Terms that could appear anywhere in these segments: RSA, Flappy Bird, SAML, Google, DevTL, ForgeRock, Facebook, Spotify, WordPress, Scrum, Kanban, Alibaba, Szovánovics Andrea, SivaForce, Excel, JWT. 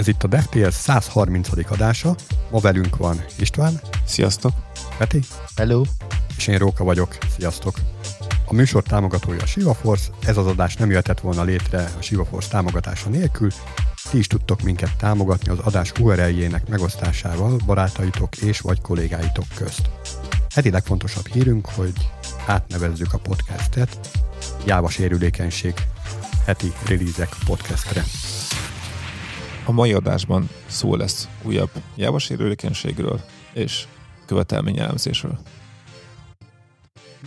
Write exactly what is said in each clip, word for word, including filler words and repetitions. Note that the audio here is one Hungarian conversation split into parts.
Ez itt a DevTL százharmincadik adása. Ma velünk van István. Sziasztok! Peti. Hello! És én Róka vagyok. Sziasztok! A műsor támogatója a SivaForce. Ez az adás nem jöhetett volna létre a SivaForce támogatása nélkül. Ti is tudtok minket támogatni az adás u er el-jének megosztásával barátaitok és vagy kollégáitok közt. Heti legfontosabb hírünk, hogy átnevezzük a podcastet Jáva sérülékenység heti release-ek podcastre. A mai adásban szó lesz újabb Jáva sérülékenységről és követelményelemzésről.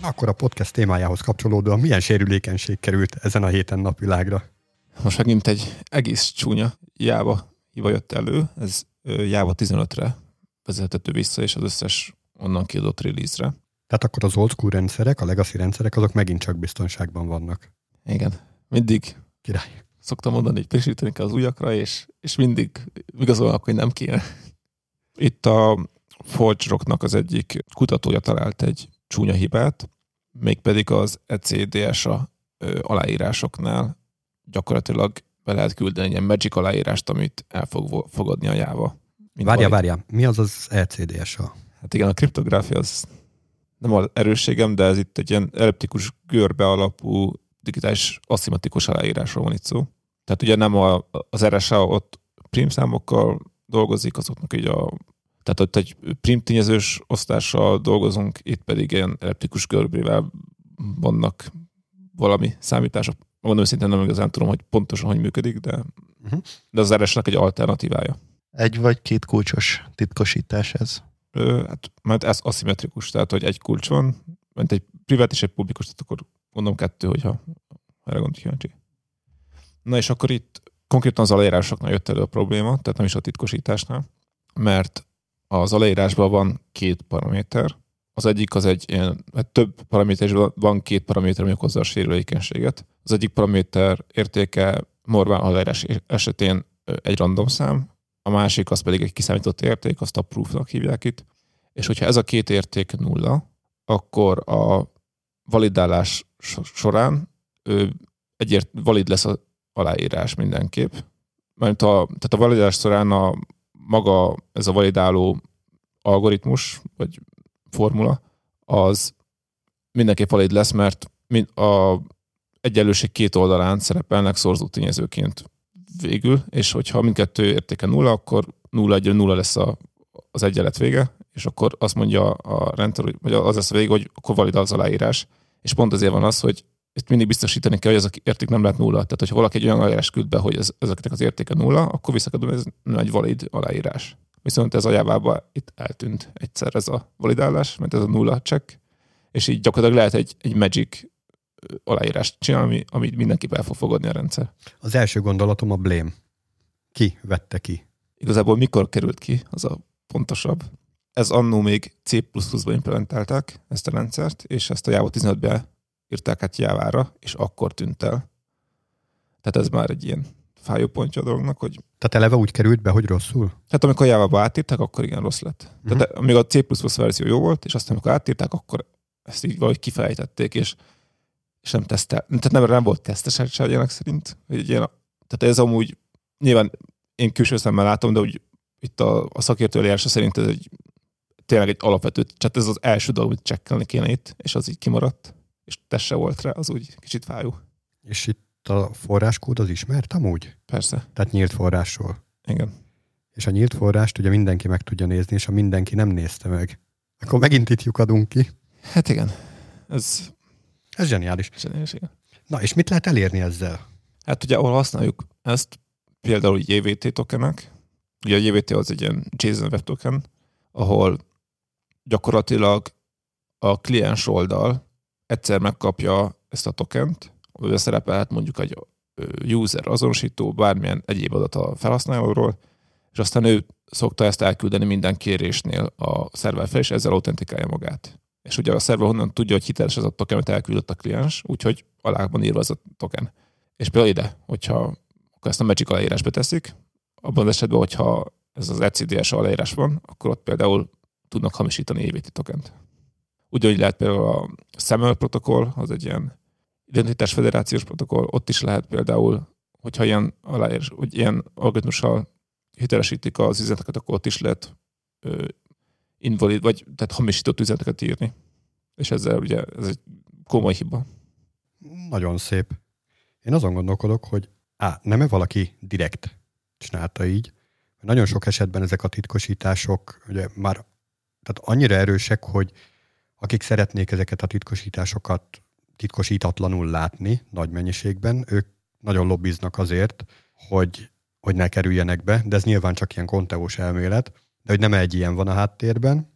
Akkor a podcast témájához kapcsolódóan milyen sérülékenység került ezen a héten napvilágra? Most megint egy egész csúnya Jáva hiba jött elő, ez Jáva tizenötre vezethető vissza, és az összes onnan kiadott release-re. Tehát akkor az old school rendszerek, a legacy rendszerek, azok megint csak biztonságban vannak. Igen, mindig király. Szoktam mondani, hogy frissíteni kell az újakra, és, és mindig igazolnak, hogy nem kéne. Itt a ForgeRocknak az egyik kutatója talált egy csúnya hibát, mégpedig az é cé dé es á aláírásoknál gyakorlatilag be lehet küldeni ilyen magic aláírást, amit el fog fogadni a Java. Várjál, várjál, mi az az é cé dé es á? Hát igen, a kriptográfia az nem az erősségem, de ez itt egy ilyen elliptikus görbe alapú digitális aszimatikus aláírásról van itt szó. Tehát ugye nem a, az er es á ott prímszámokkal dolgozik, azoknak így a tehát ott egy prímtényezős osztással dolgozunk, itt pedig ilyen elliptikus görbével vannak valami számítások. Mondom őszintén, nem igazán tudom, hogy pontosan hogy működik, de, uh-huh. de az er es á-nak egy alternatívája. Egy vagy két kulcsos titkosítás ez? Ö, hát, mert ez aszimmetrikus, tehát hogy egy kulcs van, mert egy privát és egy publikus, tehát akkor gondolom kettő, hogyha erre gondolom kíváncsi. Na és akkor itt konkrétan az aláírásoknál jött elő a probléma, tehát nem is a titkosításnál, mert az aláírásban van két paraméter. Az egyik az egy ilyen, hát több paraméter, van két paraméter, ami okozza a sérülékenységet. Az egyik paraméter értéke normál aláírás esetén egy random szám, a másik az pedig egy kiszámított érték, azt a proofnak hívják itt. És hogyha ez a két érték nulla, akkor a validálás során egyért valid lesz az aláírás mindenképp. Mert a, tehát a validálás során a maga ez a validáló algoritmus, vagy formula, az mindenképp valid lesz, mert a egyenlőség két oldalán szerepelnek szorzó tényezőként végül, és hogyha mindkettő értéke nulla, akkor nulla egy nulla lesz a, az egyenlet vége, és akkor azt mondja a rendszer, hogy az lesz a vége, hogy akkor valid az aláírás. És pont azért van az, hogy itt mindig biztosítani kell, hogy ez az érték nem lehet nulla. Tehát, hogyha valaki egy olyan aláírás küld be, hogy ez, ezeknek az értéke nulla, akkor visszakadom, ez nem egy valid aláírás. Viszont ez a Jávában itt eltűnt egyszer ez a validálás, mert ez a nulla check, és így gyakorlatilag lehet egy, egy magic aláírást csinálni, amit mindenképp el fog fogadni a rendszer. Az első gondolatom a blame. Ki vette ki? Igazából mikor került ki, az a pontosabb. Ez annó még C plusz plusz-ba implementálták ezt a rendszert, és ezt a Java tizenötben írták át Jávára, és akkor tűnt el. Tehát ez már egy ilyen fájó pontja a dolognak, hogy... Tehát eleve úgy került be, hogy rosszul? Tehát amikor Jávába átírták, akkor igen, rossz lett. Uh-huh. Tehát amíg a C plusz plusz verzió jó volt, és aztán amikor átírták, akkor ezt így valahogy kifejtették, és, és nem tesztel... Tehát nem, nem volt teszteseltségének szerint. Hogy ilyen, tehát ez amúgy... Nyilván én külső szemmel látom, de úgy itt a, a szakértő eljárása szerint ez egy, tényleg egy alapvető... Tehát ez az első dolog, amit csekkelni kéne itt, és az így kimaradt. És tesse volt rá, az úgy kicsit fájú. És itt a forráskód az ismert amúgy? Persze. Tehát nyílt forrásról. Igen. És a nyílt forrást ugye mindenki meg tudja nézni, és ha mindenki nem nézte meg, akkor megint itt lyukadunk ki. Hát igen. Ez... Ez zseniális. Zseniális, igen. Na, és mit lehet elérni ezzel? Hát ugye, ahol használjuk ezt, például jé vé té tokenek, ugye a jé vé té az egy ilyen JSON web token, ahol gyakorlatilag a kliens oldal egyszer megkapja ezt a tokent, amiben szerepelhet mondjuk egy user azonosító, bármilyen egyéb adat a felhasználóról, és aztán ő szokta ezt elküldeni minden kérésnél a szerver fel, és ezzel autentikálja magát. És ugye a szerver honnan tudja, hogy hiteles ez a token, amit elküldött a kliens, úgyhogy alá van írva ez a token. És például ide, hogyha akkor ezt a magic aláírásba teszik, abban az esetben, hogyha ez az é cé dé es aláírás van, akkor ott például tudnak hamisítani é vé té tokent. Ugyanúgy lehet például a SAML protokoll, az egy ilyen identitás federációs protokoll, ott is lehet például, hogyha ilyen aláírás, hogy ilyen algoritmussal hitelesítik az üzeneteket, akkor ott is lehet ö, invalid, vagy tehát hamisított üzeneteket írni. És ezzel ugye ez egy komoly hiba. Nagyon szép. Én azon gondolkodok, hogy á, nem-e valaki direkt csinálta így. Nagyon sok esetben ezek a titkosítások ugye már tehát annyira erősek, hogy akik szeretnék ezeket a titkosításokat titkosítatlanul látni nagy mennyiségben, ők nagyon lobbiznak azért, hogy, hogy ne kerüljenek be, de ez nyilván csak ilyen konteós elmélet, de hogy nem egy ilyen van a háttérben,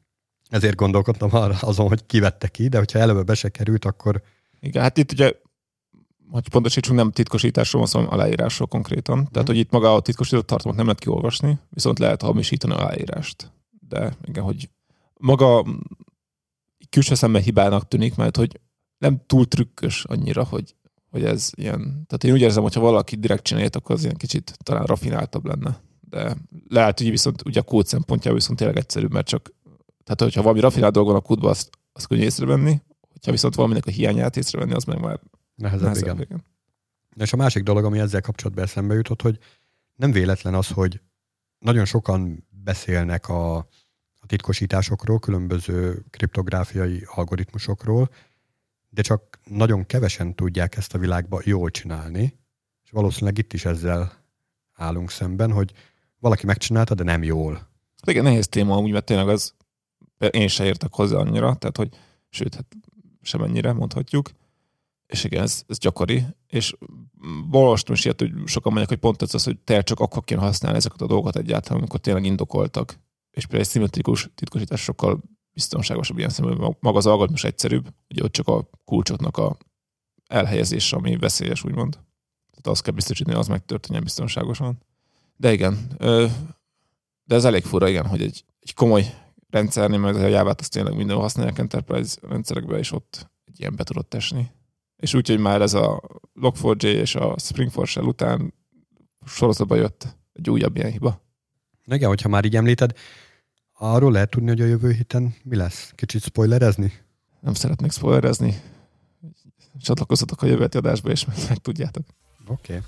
ezért gondolkodtam arra azon, hogy kivette ki, de hogyha előbb be se került, akkor... Igen, hát itt ugye, hogy pontosítsunk, nem titkosításról van szó, hanem aláírásról konkrétan. Mm. Tehát, hogy itt maga a titkosított tartalmat nem lehet kiolvasni, viszont lehet hamisítani aláírást. De igen, hogy maga külső szemmel hibának tűnik, mert hogy nem túl trükkös annyira, hogy, hogy ez ilyen... Tehát én úgy érzem, hogyha valaki direkt csinált, akkor az ilyen kicsit talán rafináltabb lenne. De lehet, hogy viszont ugye a kód szempontjából viszont tényleg egyszerűbb, mert csak... Tehát, hogyha valami rafinált dolgon a kódba, azt, azt könnyű észrevenni, hogyha viszont valaminek a hiányát észrevenni, az meg már nehezebb, nehezebb igen. igen. És a másik dolog, ami ezzel kapcsolatban eszembe jutott, hogy nem véletlen az, hogy nagyon sokan beszélnek a titkosításokról, különböző kriptográfiai algoritmusokról, de csak nagyon kevesen tudják ezt a világba jól csinálni, és valószínűleg itt is ezzel állunk szemben, hogy valaki megcsinálta, de nem jól. Igen, nehéz téma, úgy, mert tényleg az, én se értek hozzá annyira, tehát hogy, sőt, hát semennyire mondhatjuk, és igen, ez, ez gyakori, és valószínűleg is ilyet, hogy sokan mondják, hogy pont ez az, hogy te csak akkor kéne használni ezeket a dolgokat egyáltalán, amikor tényleg indokoltak. És például egy szimmetrikus titkosítás sokkal biztonságosabb ilyen szemben. Maga az algoritmus egyszerűbb, ugye ott csak a kulcsoknak a elhelyezése, ami veszélyes, úgymond. Tehát azt kell biztosítani, hogy az megtörténjen biztonságosan. De igen, de ez elég fura, igen, hogy egy, egy komoly rendszernél, meg a jávát azt tényleg mindenhol használják enterprise rendszerekben, és ott egy ilyen be tudott esni. És úgy, hogy már ez a log four J és a Spring for Shell után sorozatba jött egy újabb ilyen hiba. Igen, hogyha már így említed, arról lehet tudni, hogy a jövő héten mi lesz? Kicsit spoilerezni? Nem szeretnék spoilerezni. Csatlakozzatok a jövő heti adásba, és meg tudjátok. Oké. Okay.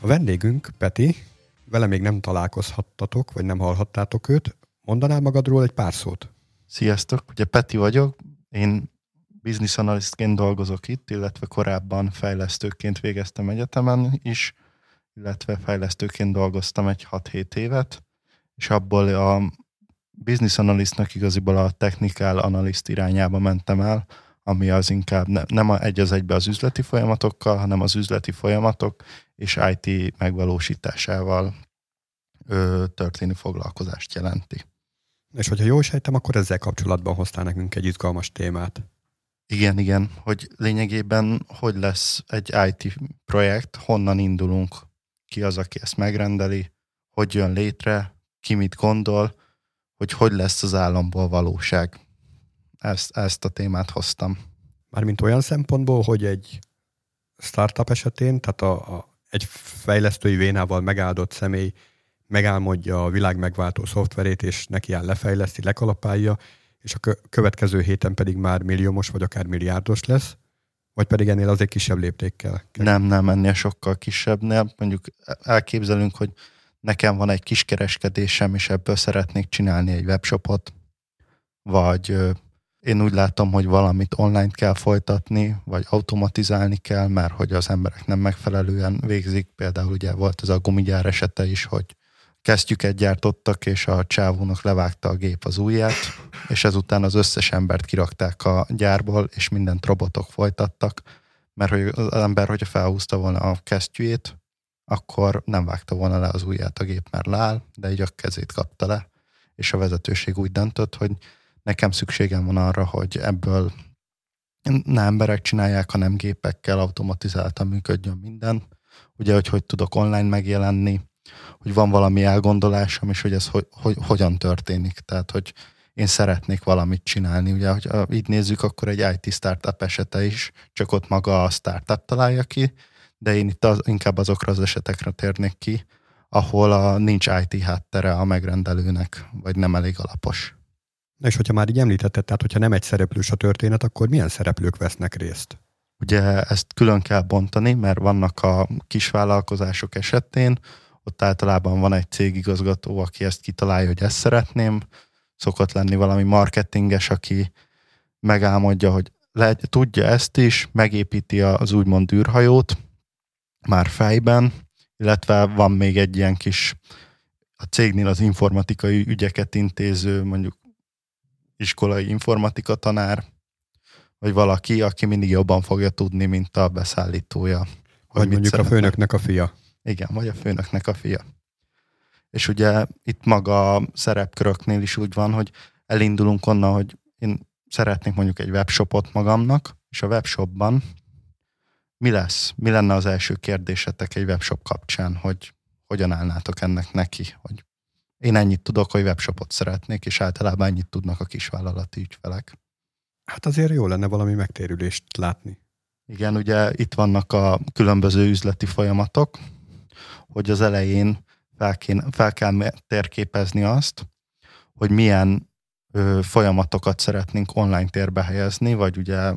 A vendégünk, Peti, vele még nem találkozhattatok, vagy nem hallhattátok őt. Mondanál magadról egy pár szót? Sziasztok, ugye Peti vagyok. Én business analysztként dolgozok itt, illetve korábban fejlesztőként végeztem egyetemen is, illetve fejlesztőként dolgoztam egy hat-hét évet, és abból a business analysztnak igaziból a technical analyst irányába mentem el, ami az inkább ne, nem egy az egybe az üzleti folyamatokkal, hanem az üzleti folyamatok és I T megvalósításával ö, történő foglalkozást jelenti. És hogyha jól sejtem, akkor ezzel kapcsolatban hoztál nekünk egy izgalmas témát. Igen, igen, hogy lényegében hogy lesz egy I T projekt, honnan indulunk, ki az, aki ezt megrendeli, hogy jön létre, ki mit gondol, hogy hogy lesz az államból valóság. Ezt, ezt a témát hoztam. Mármint olyan szempontból, hogy egy startup esetén, tehát a, a, egy fejlesztői vénával megáldott személy megálmodja a világ megváltó szoftverét, és neki áll lefejleszti, lekalapálja, és a következő héten pedig már milliómos vagy akár milliárdos lesz, vagy pedig ennél azért kisebb léptékkel kell? Nem, nem, ennél sokkal kisebbnél. Mondjuk elképzelünk, hogy nekem van egy kiskereskedésem, és ebből szeretnék csinálni egy webshopot, vagy én úgy látom, hogy valamit online kell folytatni, vagy automatizálni kell, mert hogy az emberek nem megfelelően végzik. Például ugye volt ez a gumigyár esete is, hogy kesztyüket gyártottak, és a csávónak levágta a gép az ujját, és ezután az összes embert kirakták a gyárból, és mindent robotok folytattak, mert hogy az ember, hogyha felhúzta volna a kesztyűjét, akkor nem vágta volna le az ujját a gép, mert leáll, de így a kezét kapta le, és a vezetőség úgy döntött, hogy nekem szükségem van arra, hogy ebből nem emberek csinálják, hanem gépekkel automatizáltan működjön minden. Ugye, hogy hogy tudok online megjelenni, hogy van valami elgondolásom, és hogy ez hogy, hogy, hogyan történik. Tehát, hogy én szeretnék valamit csinálni. Ugye, hogy így nézzük, akkor egy I T startup esete is, csak ott maga a startup találja ki, de én itt az, inkább azokra az esetekre térnék ki, ahol a, nincs I T háttere a megrendelőnek, vagy nem elég alapos. Na és hogyha már így említetted, tehát hogyha nem egy szereplős a történet, akkor milyen szereplők vesznek részt? Ugye ezt külön kell bontani, mert vannak a kisvállalkozások esetén, ott általában van egy cégigazgató, aki ezt kitalálja, hogy ezt szeretném, szokott lenni valami marketinges, aki megálmodja, hogy le, tudja ezt is, megépíti az úgymond űrhajót már fejben, illetve van még egy ilyen kis, a cégnél az informatikai ügyeket intéző, mondjuk iskolai informatika tanár, vagy valaki, aki mindig jobban fogja tudni, mint a beszállítója. Vagy mondjuk szeretne. A főnöknek a fia. Igen, vagy a főnöknek a fia. És ugye itt maga a szerepköröknél is úgy van, hogy elindulunk onnan, hogy én szeretnék mondjuk egy webshopot magamnak, és a webshopban mi lesz? Mi lenne az első kérdésetek egy webshop kapcsán, hogy hogyan állnátok ennek neki? Hogy én ennyit tudok, hogy webshopot szeretnék, és általában ennyit tudnak a kisvállalati ügyfelek. Hát azért jó lenne valami megtérülést látni. Igen, ugye itt vannak a különböző üzleti folyamatok, hogy az elején fel, kéne, fel kell térképezni azt, hogy milyen ö, folyamatokat szeretnénk online térbe helyezni, vagy ugye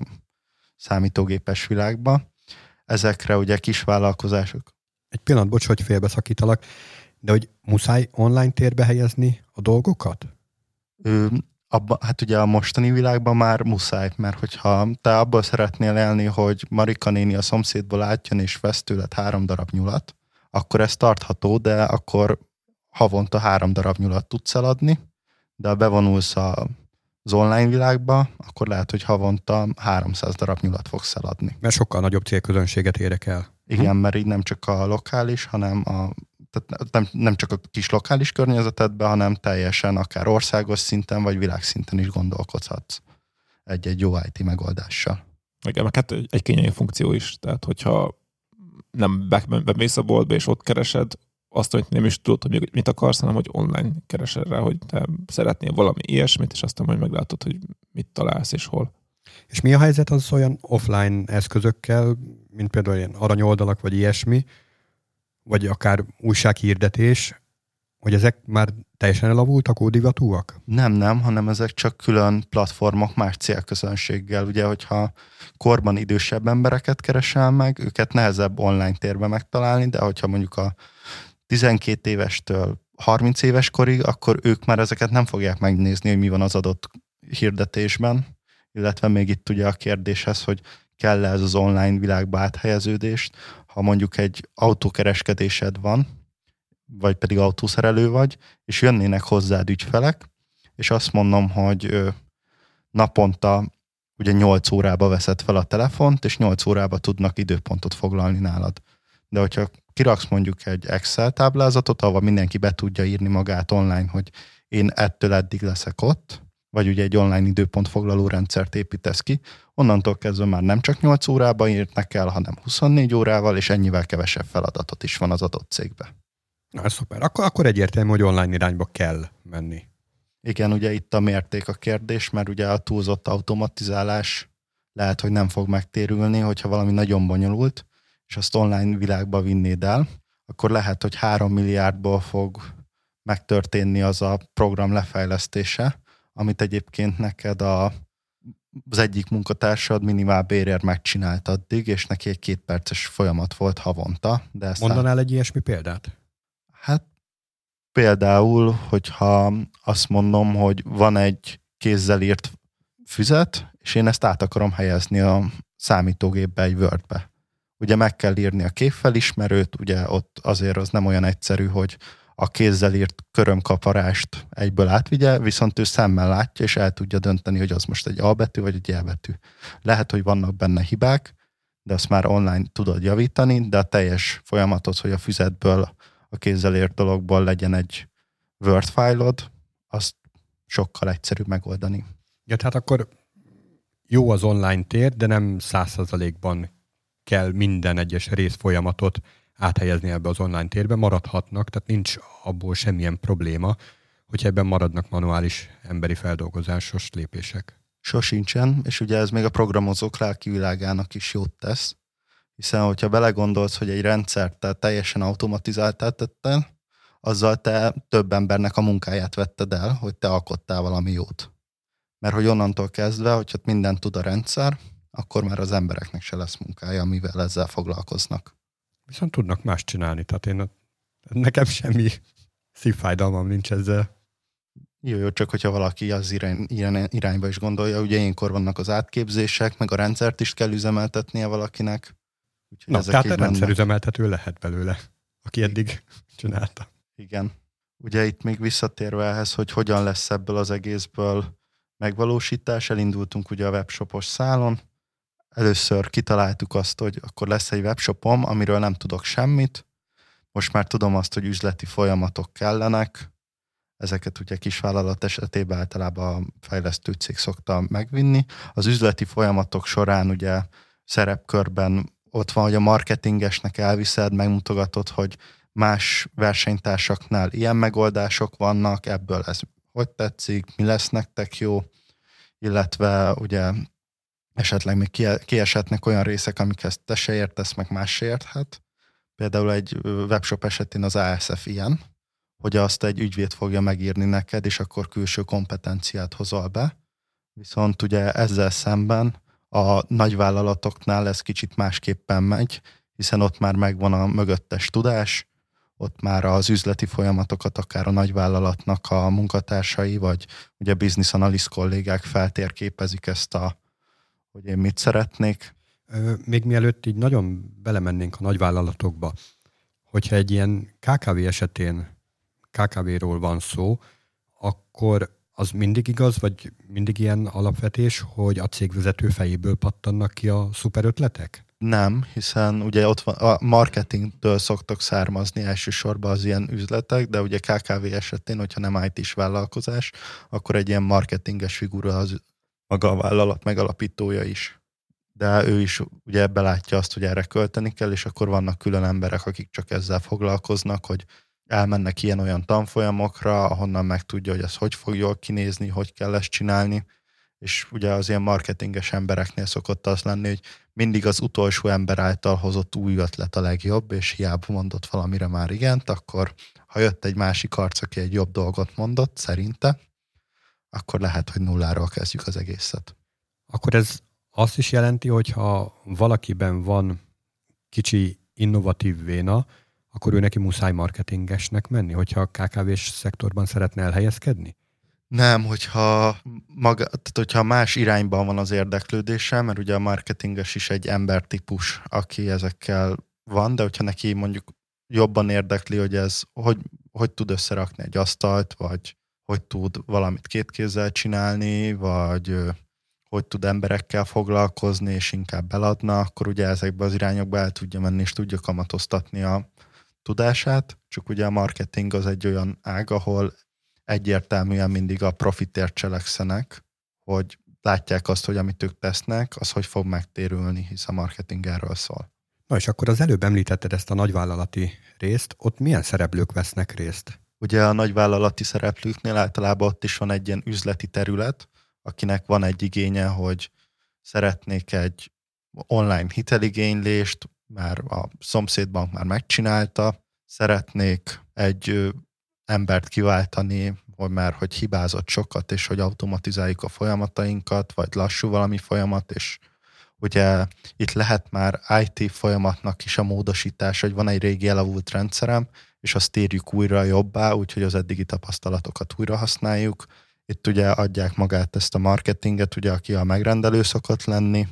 számítógépes világba. Ezekre ugye kisvállalkozások. Egy pillanat, bocs, hogy félbeszakítalak, de hogy muszáj online térbe helyezni a dolgokat? Ö, abba, hát ugye a mostani világban már muszáj, mert hogyha te abból szeretnél élni, hogy Marika néni a szomszédból átjön és vesz tőled három darab nyulat, akkor ez tartható, de akkor havonta három darab nyulat tudsz eladni, de ha bevonulsz az online világba, akkor lehet, hogy havonta háromszáz darab nyulat fogsz eladni. Mert sokkal nagyobb célközönséget érek el. Igen, hm? Mert így nem csak a lokális, hanem a tehát nem, nem csak a kis lokális környezetedben, hanem teljesen akár országos szinten, vagy világszinten is gondolkodhatsz egy-egy jó I T megoldással. Igen, hát egy kényelmi funkció is, tehát hogyha nem bemész a boltba, és ott keresed azt, hogy nem is tudod, hogy mit akarsz, hanem hogy online keresed rá, hogy te szeretnél valami ilyesmit, és aztán majd meglátod, hogy mit találsz és hol. És mi a helyzet az olyan offline eszközökkel, mint például ilyen aranyoldalak, vagy ilyesmi, vagy akár újsághirdetés, hogy ezek már teljesen elavultak, ódivatúak? Nem, nem, hanem ezek csak külön platformok más célközönséggel. Ugye, hogyha korban idősebb embereket keresel meg, őket nehezebb online térben megtalálni, de hogyha mondjuk a tizenkét évestől harminc éves korig, akkor ők már ezeket nem fogják megnézni, hogy mi van az adott hirdetésben, illetve még itt ugye a kérdéshez, hogy kell ez az online világba áthelyeződést, ha mondjuk egy autókereskedésed van, vagy pedig autószerelő vagy, és jönnének hozzád ügyfelek, és azt mondom, hogy naponta ugye nyolc órába veszed fel a telefont, és nyolc órába tudnak időpontot foglalni nálad. De hogyha kiraksz mondjuk egy Excel táblázatot, ahol mindenki be tudja írni magát online, hogy én ettől eddig leszek ott, vagy ugye egy online időpontfoglaló rendszert építesz ki, onnantól kezdve már nem csak nyolc órában írtnek el, hanem huszonnégy órával, és ennyivel kevesebb feladatot is van az adott cégbe. Na, szuper. Akkor, akkor egyértelmű, hogy online irányba kell menni. Igen, ugye itt a mérték a kérdés, mert ugye a túlzott automatizálás lehet, hogy nem fog megtérülni, hogyha valami nagyon bonyolult, és azt online világba vinnéd el, akkor lehet, hogy három milliárdból fog megtörténni az a program lefejlesztése, amit egyébként neked a az egyik munkatársad minimál bérért megcsinált addig, és neki egy két perces folyamat volt havonta. De mondanál át... egy ilyesmi példát? Hát például, hogyha azt mondom, hogy van egy kézzel írt füzet, és én ezt át akarom helyezni a számítógépbe, egy Wordbe. Ugye meg kell írni a képfelismerőt, ugye ott azért az nem olyan egyszerű, hogy a kézzel írt körömkaparást egyből átvigye, viszont ő szemmel látja, és el tudja dönteni, hogy az most egy A betű, vagy egy E betű. Lehet, hogy vannak benne hibák, de azt már online tudod javítani, de a teljes folyamatot, hogy a füzetből, a kézzel írt dologból legyen egy Word fájlod, azt sokkal egyszerűbb megoldani. Ja, tehát akkor jó az online tér, de nem száz százalékban kell minden egyes részfolyamatot áthelyezni ebbe az online térbe, maradhatnak, tehát nincs abból semmilyen probléma, hogyha ebben maradnak manuális emberi feldolgozásos lépések. Sosincsen, és ugye ez még a programozók lelkivilágának is jót tesz, hiszen hogyha belegondolsz, hogy egy rendszert te teljesen automatizáltál tettél, azzal te több embernek a munkáját vetted el, hogy te alkottál valami jót. Mert hogy onnantól kezdve, hogyha mindent tud a rendszer, akkor már az embereknek se lesz munkája, mivel ezzel foglalkoznak. Viszont tudnak más csinálni, tehát én, nekem semmi szívfájdalmam nincs ezzel. Jó, jó, csak hogyha valaki az irány, irány, irányba is gondolja, ugye ilyenkor vannak az átképzések, meg a rendszert is kell üzemeltetnie valakinek. Úgyhogy na, tehát a rendszerüzemeltető lehet belőle, aki eddig csinálta. Igen. Ugye itt még visszatérve ehhez, hogy hogyan lesz ebből az egészből megvalósítás, elindultunk ugye a webshopos szálon. Először kitaláltuk azt, hogy akkor lesz egy webshopom, amiről nem tudok semmit. Most már tudom azt, hogy üzleti folyamatok kellenek. Ezeket ugye kisvállalat esetében általában a fejlesztő cég szokta megvinni. Az üzleti folyamatok során ugye szerepkörben ott van, hogy a marketingesnek elviszed, megmutogatod, hogy más versenytársaknál ilyen megoldások vannak, ebből ez hogy tetszik, mi lesz nektek jó, illetve ugye esetleg még kieshetnek olyan részek, amikhez te se értesz, meg más se érthet. Például egy webshop esetén az á es ef ilyen, hogy azt egy ügyvéd fogja megírni neked, és akkor külső kompetenciát hozol be. Viszont ugye ezzel szemben a nagyvállalatoknál ez kicsit másképpen megy, hiszen ott már megvan a mögöttes tudás, ott már az üzleti folyamatokat akár a nagyvállalatnak a munkatársai, vagy ugye business analyst kollégák feltérképezik ezt a, hogy én mit szeretnék. Még mielőtt így nagyon belemennénk a nagyvállalatokba, hogyha egy ilyen ká ká vé esetén ká ká vé-ról van szó, akkor az mindig igaz, vagy mindig ilyen alapvetés, hogy a cégvezető fejéből pattannak ki a szuper ötletek? Nem, hiszen ugye ott van, a marketingtől szoktak származni elsősorban az ilyen üzletek, de ugye ká ká vé esetén, hogyha nem í té-s vállalkozás, akkor egy ilyen marketinges figura az maga a vállalat megalapítója is. De ő is ugye ebbe látja azt, hogy erre költeni kell, és akkor vannak külön emberek, akik csak ezzel foglalkoznak, hogy elmennek ilyen-olyan tanfolyamokra, ahonnan megtudja, hogy ez hogy fog jól kinézni, hogy kell ezt csinálni, és ugye az ilyen marketinges embereknél szokott az lenni, hogy mindig az utolsó ember által hozott új ötlet a legjobb, és hiába mondott valamire már igent, akkor ha jött egy másik arc, aki egy jobb dolgot mondott, szerinte, akkor lehet, hogy nulláról kezdjük az egészet. Akkor ez azt is jelenti, hogy ha valakiben van kicsi innovatív véna, akkor ő neki muszáj marketingesnek menni, hogyha a ká ká vé-s szektorban szeretne elhelyezkedni? Nem, hogyha, maga, tehát hogyha más irányban van az érdeklődése, mert ugye a marketinges is egy embertípus, aki ezekkel van, de hogyha neki mondjuk jobban érdekli, hogy ez hogy, hogy tud összerakni egy asztalt, vagy hogy tud valamit két kézzel csinálni, vagy hogy tud emberekkel foglalkozni, és inkább eladna, akkor ugye ezekbe az irányokba el tudja menni, és tudja kamatoztatni a tudását, csak ugye a marketing az egy olyan ág, ahol egyértelműen mindig a profitért cselekszenek, hogy látják azt, hogy amit ők tesznek, az hogy fog megtérülni, hisz a marketing erről szól. Na és akkor az előbb említetted ezt a nagyvállalati részt, ott milyen szereplők vesznek részt? Ugye a nagyvállalati szereplőknél általában ott is van egy ilyen üzleti terület, akinek van egy igénye, hogy szeretnék egy online hiteligénylést, már a szomszédbank már megcsinálta, szeretnék egy embert kiváltani, hogy már hogy hibázott sokat, és hogy automatizáljuk a folyamatainkat, vagy lassú valami folyamat, és ugye itt lehet már í té folyamatnak is a módosítás, hogy van egy régi elavult rendszerem, és azt térjük újra jobbá, úgyhogy az eddigi tapasztalatokat újra használjuk. Itt ugye adják magát ezt a marketinget, ugye aki a megrendelő szokott lenni,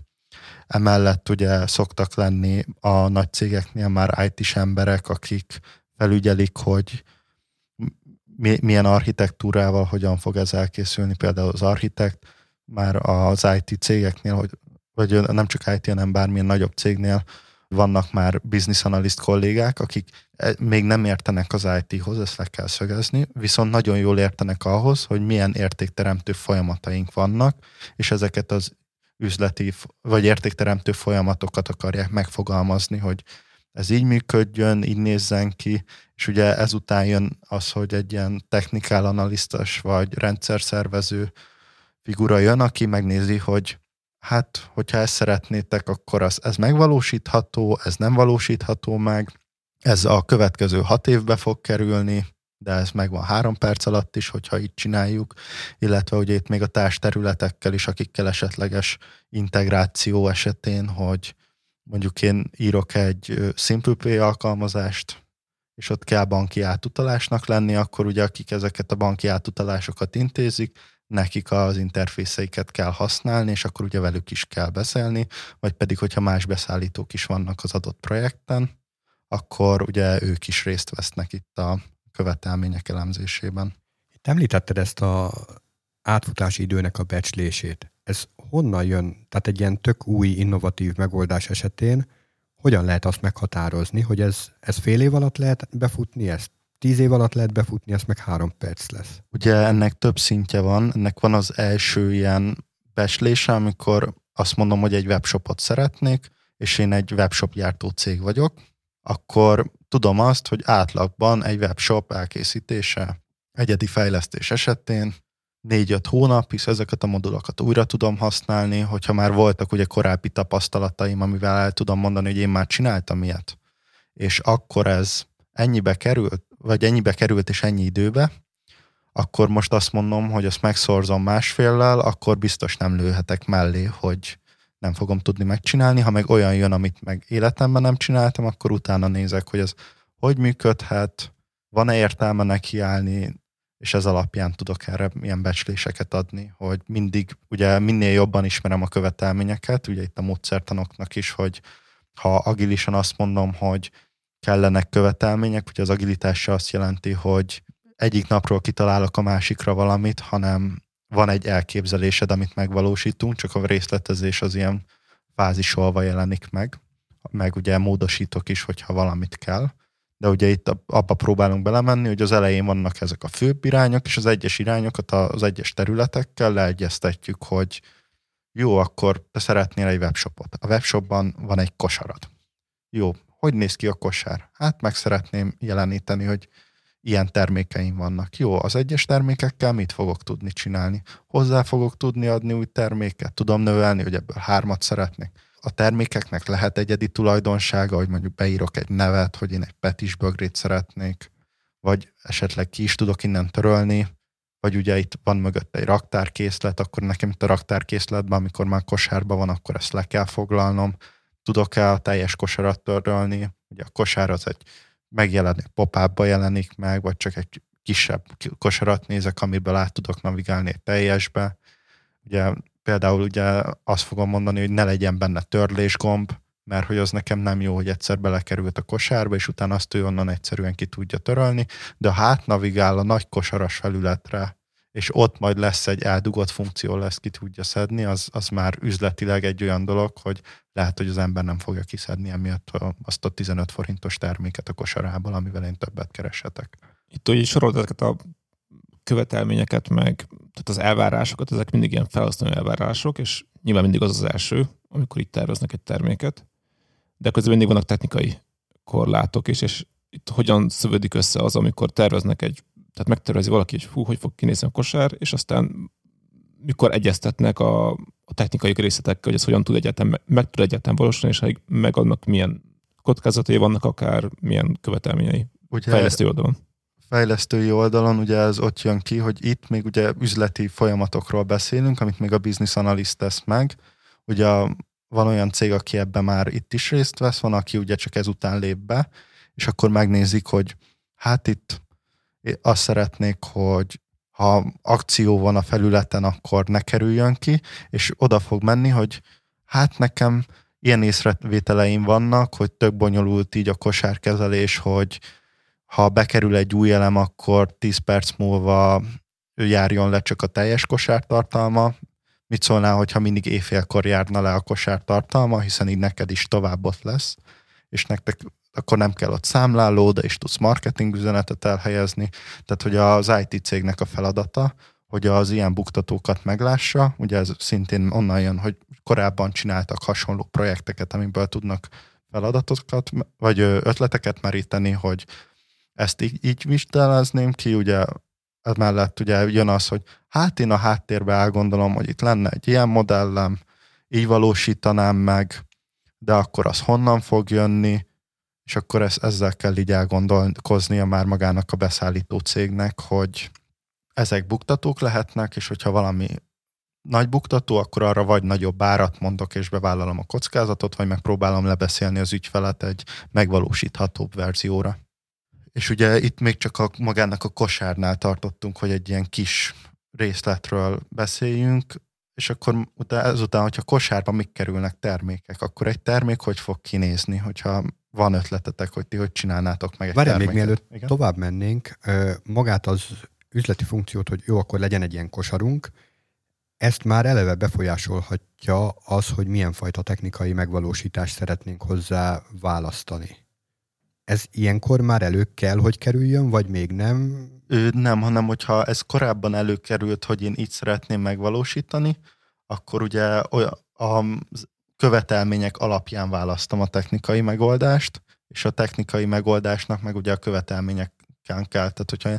emellett ugye szoktak lenni a nagy cégeknél már í té-s emberek, akik felügyelik, hogy milyen architektúrával hogyan fog ez elkészülni, például az architekt már az í té cégeknél, hogy, vagy nem csak í té, hanem bármilyen nagyobb cégnél vannak már business analyst kollégák, akik még nem értenek az í té-hoz, ezt le kell szögezni, viszont nagyon jól értenek ahhoz, hogy milyen értékteremtő folyamataink vannak, és ezeket az üzleti vagy értékteremtő folyamatokat akarják megfogalmazni, hogy ez így működjön, így nézzen ki, és ugye ezután jön az, hogy egy ilyen technikál analisztas vagy rendszerszervező figura jön, aki megnézi, hogy hát, hogyha ezt szeretnétek, akkor az, ez megvalósítható, ez nem valósítható meg, ez a következő hat évbe fog kerülni, de ez megvan három perc alatt is, hogyha itt csináljuk, illetve ugye itt még a társterületekkel is, akikkel esetleges integráció esetén, hogy mondjuk én írok egy SimplePay alkalmazást, és ott kell banki átutalásnak lenni, akkor ugye akik ezeket a banki átutalásokat intézik, nekik az interfészeiket kell használni, és akkor ugye velük is kell beszélni, vagy pedig, hogyha más beszállítók is vannak az adott projekten, akkor ugye ők is részt vesznek itt a követelmények elemzésében. Itt említetted ezt az átfutási időnek a becslését. Ez honnan jön? Tehát egy ilyen tök új, innovatív megoldás esetén hogyan lehet azt meghatározni, hogy ez, ez fél év alatt lehet befutni, ezt tíz év alatt lehet befutni, ezt meg három perc lesz? Ugye ennek több szintje van. Ennek van az első ilyen beslése, amikor azt mondom, hogy egy webshopot szeretnék, és én egy webshop gyártó cég vagyok, akkor tudom azt, hogy átlagban egy webshop elkészítése egyedi fejlesztés esetén négy-öt hónap, hisz ezeket a modulokat újra tudom használni, hogyha már voltak ugye korábbi tapasztalataim, amivel el tudom mondani, hogy én már csináltam ilyet, és akkor ez ennyibe került, vagy ennyibe került és ennyi időbe, akkor most azt mondom, hogy azt megszorzom másféllel, akkor biztos nem lőhetek mellé, hogy nem fogom tudni megcsinálni. Ha meg olyan jön, amit meg életemben nem csináltam, akkor utána nézek, hogy ez hogy működhet, van-e értelme nekiállni, és ez alapján tudok erre ilyen becsléseket adni, hogy mindig, ugye minél jobban ismerem a követelményeket, ugye itt a módszertanoknak is, hogy ha agilisan azt mondom, hogy kellenek követelmények, ugye az agilitás se azt jelenti, hogy egyik napról kitalálok a másikra valamit, hanem van egy elképzelésed, amit megvalósítunk, csak a részletezés az ilyen fázisolva jelenik meg, meg ugye módosítok is, hogyha valamit kell. De ugye itt abba próbálunk belemenni, hogy az elején vannak ezek a főbb irányok, és az egyes irányokat az egyes területekkel leegyeztetjük, hogy jó, akkor te szeretnél egy webshopot. A webshopban van egy kosarad. Jó, hogy néz ki a kosár? Hát meg szeretném jeleníteni, hogy ilyen termékeim vannak. Jó, az egyes termékekkel mit fogok tudni csinálni? Hozzá fogok tudni adni új terméket? Tudom növelni, hogy ebből hármat szeretnék? A termékeknek lehet egyedi tulajdonsága, hogy mondjuk beírok egy nevet, hogy én egy petis bögrét szeretnék, vagy esetleg ki is tudok innen törölni, vagy ugye itt van mögött egy raktárkészlet, akkor nekem itt a raktárkészletben, amikor már kosárban van, akkor ezt le kell foglalnom. Tudok-e a teljes kosarat törölni? Ugye a kosár az egy megjelenő pop-upba jelenik meg, vagy csak egy kisebb kosarat nézek, amiből át tudok navigálni egy teljesbe. Ugye például ugye azt fogom mondani, hogy ne legyen benne törlésgomb, mert hogy az nekem nem jó, hogy egyszer belekerült a kosárba, és utána azt ő onnan egyszerűen ki tudja törölni, de ha átnavigál a nagy kosaras felületre, és ott majd lesz egy eldugott funkció, lesz ki tudja szedni, az, az már üzletileg egy olyan dolog, hogy lehet, hogy az ember nem fogja kiszedni emiatt azt a tizenöt forintos terméket a kosarából, amivel én többet keresetek. Itt ugye soroltad ezeket a követelményeket, meg tehát az elvárásokat, ezek mindig ilyen felhasználó elvárások, és nyilván mindig az az első, amikor itt terveznek egy terméket, de közben mindig vannak technikai korlátok is, és itt hogyan szövődik össze az, amikor terveznek egy, tehát megtervezi valaki, hogy hú, hogy fog kinézni a kosár, és aztán mikor egyeztetnek a, a technikai részletekkel, hogy ez hogyan tud egyáltalán, meg tud egyáltalán valósulni, és megadnak milyen kockázatai vannak, akár milyen követelményei ugye fejlesztő oldalon. Fejlesztői oldalon ugye ez ott jön ki, hogy itt még ugye üzleti folyamatokról beszélünk, amit még a business analyst tesz meg. Ugye van olyan cég, aki ebben már itt is részt vesz, van, aki ugye csak ezután lép be, és akkor megnézik, hogy hát itt azt szeretnék, hogy ha akció van a felületen, akkor ne kerüljön ki, és oda fog menni, hogy hát nekem ilyen észrevételeim vannak, hogy tök bonyolult így a kosárkezelés, hogy ha bekerül egy új elem, akkor tíz perc múlva járjon le csak a teljes kosártartalma. Mit szólnál, hogyha mindig éjfélkor járna le a kosártartalma, hiszen így neked is tovább ott lesz, és nektek akkor nem kell ott számláló, de is tudsz marketing üzenetet elhelyezni. Tehát, hogy az í té cégnek a feladata, hogy az ilyen buktatókat meglássa. Ugye ez szintén onnan jön, hogy korábban csináltak hasonló projekteket, amiből tudnak feladatokat, vagy ötleteket meríteni, hogy ezt így, így vizsgálazném ki, ugye emellett ugye jön az, hogy hát én a háttérbe elgondolom, hogy itt lenne egy ilyen modellem, így valósítanám meg, de akkor az honnan fog jönni, És akkor ezt, ezzel kell így elgondolkoznia már magának a beszállító cégnek, hogy ezek buktatók lehetnek, és hogyha valami nagy buktató, akkor arra vagy nagyobb árat mondok, és bevállalom a kockázatot, vagy megpróbálom lebeszélni az ügyfelet egy megvalósíthatóbb verzióra. És ugye itt még csak a, magának a kosárnál tartottunk, hogy egy ilyen kis részletről beszéljünk, és akkor utána, ezután, hogyha kosárba mik kerülnek termékek, akkor egy termék hogy fog kinézni, hogyha van ötletetek, hogy ti hogy csinálnátok meg egy Várjál terméket. Várjál még mielőtt Igen? tovább mennénk, magát az üzleti funkciót, hogy jó, akkor legyen egy ilyen kosarunk, ezt már eleve befolyásolhatja az, hogy milyen fajta technikai megvalósítást szeretnénk hozzá választani. Ez ilyenkor már elő kell, hogy kerüljön, vagy még nem? Ő nem, hanem hogyha ez korábban előkerült, hogy én így szeretném megvalósítani, akkor ugye a követelmények alapján választom a technikai megoldást, és a technikai megoldásnak meg ugye a követelményeken kell. Tehát, hogyha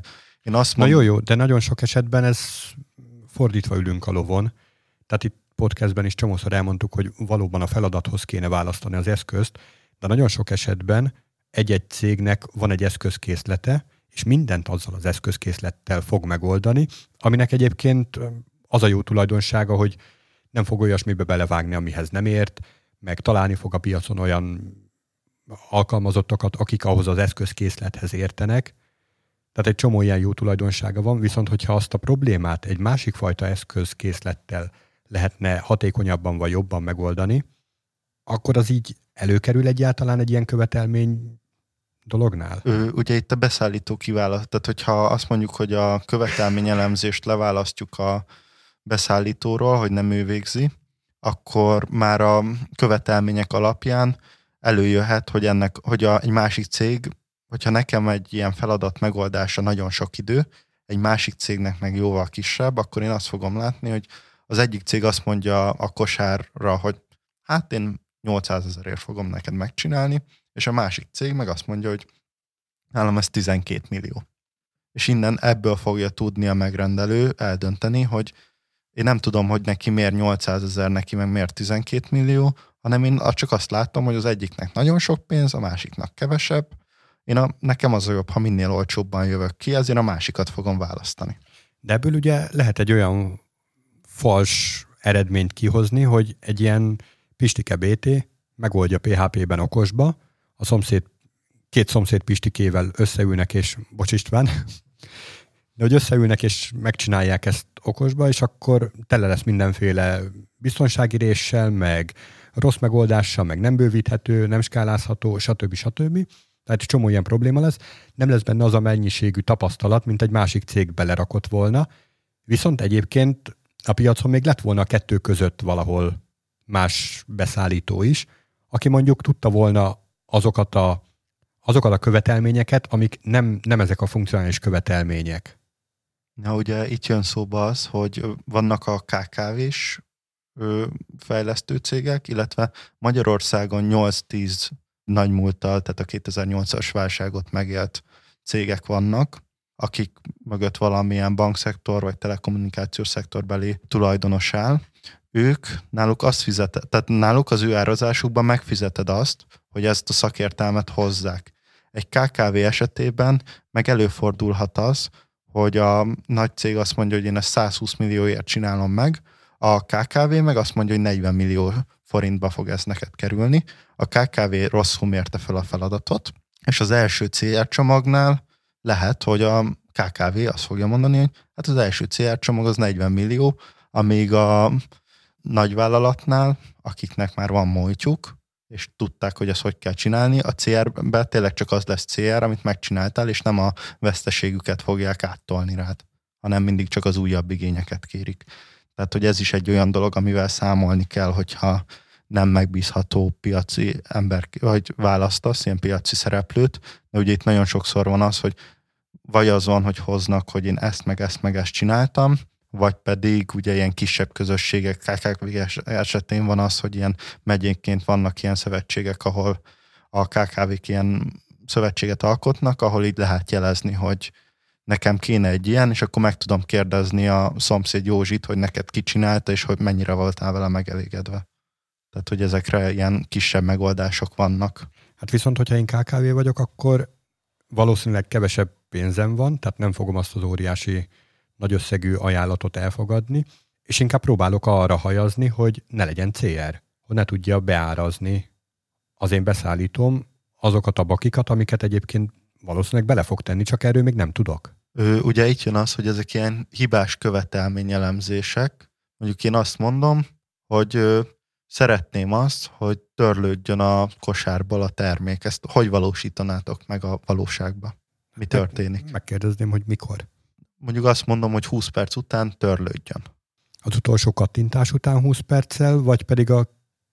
én azt mondom... Na jó, jó, de nagyon sok esetben ez fordítva ülünk a lovon. Tehát itt podcastben is csomószor elmondtuk, hogy valóban a feladathoz kéne választani az eszközt, de nagyon sok esetben egy-egy cégnek van egy eszközkészlete, és mindent azzal az eszközkészlettel fog megoldani, aminek egyébként az a jó tulajdonsága, hogy nem fog olyasmibe belevágni, amihez nem ért, meg találni fog a piacon olyan alkalmazottakat, akik ahhoz az eszközkészlethez értenek. Tehát egy csomó ilyen jó tulajdonsága van, viszont hogyha azt a problémát egy másik fajta eszközkészlettel lehetne hatékonyabban vagy jobban megoldani, akkor az így előkerül egyáltalán egy ilyen követelmény dolognál? Ő, ugye itt a beszállító kiválaszt, tehát hogyha azt mondjuk, hogy a követelményelemzést leválasztjuk a beszállítóról, hogy nem ő végzi, akkor már a követelmények alapján előjöhet, hogy, ennek, hogy a, egy másik cég, hogyha nekem egy ilyen feladat megoldása nagyon sok idő, egy másik cégnek meg jóval kisebb, akkor én azt fogom látni, hogy az egyik cég azt mondja a kosárra, hogy hát én nyolcszáz ezerért fogom neked megcsinálni, és a másik cég meg azt mondja, hogy nálam ez tizenkét millió. És innen ebből fogja tudni a megrendelő eldönteni, hogy én nem tudom, hogy neki miért nyolcszáz ezer, neki meg miért tizenkét millió, hanem én csak azt látom, hogy az egyiknek nagyon sok pénz, a másiknak kevesebb. Én a, nekem az a jobb, ha minél olcsóbban jövök ki, ezért a másikat fogom választani. De ebből ugye lehet egy olyan fals eredményt kihozni, hogy egy ilyen Pistike bé té megoldja pé há pében okosba, a szomszéd, két szomszéd Pistikével összeülnek, és bocs István, de hogy összeülnek, és megcsinálják ezt okosba, és akkor tele lesz mindenféle biztonsági réssel, meg rossz megoldással, meg nem bővíthető, nem skálázható, stb. stb. Tehát csomó ilyen probléma lesz. Nem lesz benne az a mennyiségű tapasztalat, mint egy másik cég belerakott volna, viszont egyébként a piacon még lett volna a kettő között valahol más beszállító is, aki mondjuk tudta volna azokat a, azokat a követelményeket, amik nem, nem ezek a funkcionális követelmények. Na ugye itt jön szóba az, hogy vannak a ká ká vés fejlesztő cégek, illetve Magyarországon nyolc-tíz nagy múlttal, tehát a kétezer-nyolcas válságot megélt cégek vannak, akik mögött valamilyen bankszektor vagy telekommunikációs szektorbeli tulajdonos áll. Ők, náluk azt fizeted, tehát náluk az ő árazásukban megfizeted azt, hogy ezt a szakértelmet hozzák. Egy ká ká vé esetében meg előfordulhat az, hogy a nagy cég azt mondja, hogy én ezt százhúsz millióért csinálom meg, a ká ká vé meg azt mondja, hogy negyven millió forintba fog ez neked kerülni. A ká ká vé rosszul mérte fel a feladatot, és az első cé er csomagnál lehet, hogy a ká ká vé azt fogja mondani, hogy hát az első cé er csomag az negyven millió, amíg a nagyvállalatnál, akiknek már van múltjuk, és tudták, hogy ezt hogy kell csinálni, a cé er-ben tényleg csak az lesz cé er, amit megcsináltál, és nem a veszteségüket fogják áttolni rád, hanem mindig csak az újabb igényeket kérik. Tehát, hogy ez is egy olyan dolog, amivel számolni kell, hogyha nem megbízható piaci ember, vagy választasz ilyen piaci szereplőt, de ugye itt nagyon sokszor van az, hogy vagy az van, hogy hoznak, hogy én ezt, meg ezt, meg ezt csináltam, vagy pedig ugye ilyen kisebb közösségek, ká ká vé esetén van az, hogy ilyen megyénként vannak ilyen szövetségek, ahol a ká ká vék ilyen szövetséget alkotnak, ahol így lehet jelezni, hogy nekem kéne egy ilyen, és akkor meg tudom kérdezni a szomszéd Józsit, hogy neked ki csinálta, és hogy mennyire voltál vele megelégedve. Tehát, hogy ezekre ilyen kisebb megoldások vannak. Hát viszont, hogyha én ká ká vé vagyok, akkor valószínűleg kevesebb pénzem van, tehát nem fogom azt az óriási nagy összegű ajánlatot elfogadni, és inkább próbálok arra hajazni, hogy ne legyen cé er, hogy ne tudja beárazni az én beszállítom azokat a bakikat, amiket egyébként valószínűleg bele fog tenni, csak erről még nem tudok. Ö, ugye itt jön az, hogy ezek ilyen hibás követelményelemzések. Mondjuk én azt mondom, hogy ö, szeretném azt, hogy törlődjön a kosárból a termék. Ezt hogy valósítanátok meg a valóságba? Mi történik? Megkérdezném, hogy mikor. Mondjuk azt mondom, hogy húsz perc után törlődjön. Az utolsó kattintás után húsz perccel, vagy pedig a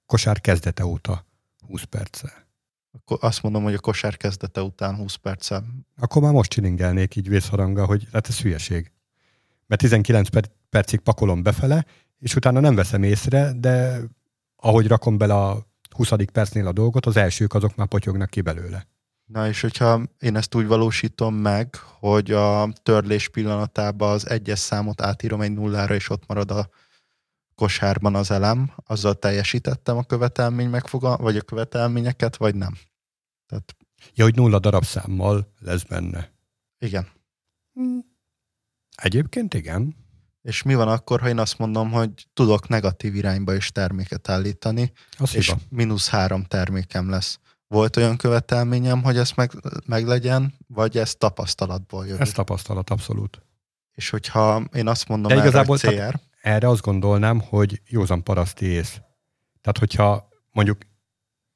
kosár kezdete óta húsz perccel? Akkor azt mondom, hogy a kosár kezdete után húsz perccel. Akkor már most csilingelnék így vészharanga, hogy hát ez hülyeség. Mert tizenkilenc percig pakolom befele, és utána nem veszem észre, de ahogy rakom bele a huszadik percnél a dolgot, az elsők azok már potyognak ki belőle. Na és hogyha én ezt úgy valósítom meg, hogy a törlés pillanatában az egyes számot átírom egy nullára, és ott marad a kosárban az elem, azzal teljesítettem a követelmény megfoga, vagy a követelményeket, vagy nem. Tehát... Ja, hogy nulla darab számmal lesz benne. Igen. Hm. Egyébként igen. És mi van akkor, ha én azt mondom, hogy tudok negatív irányba is terméket állítani, az és mínusz három termékem lesz. Volt olyan követelményem, hogy ez meg, meg legyen, vagy ez tapasztalatból jövő? Ez tapasztalat, abszolút. És hogyha én azt mondom, de erre, igazából, hogy cé er... Erre azt gondolnám, hogy józan paraszti ész. Tehát, hogyha mondjuk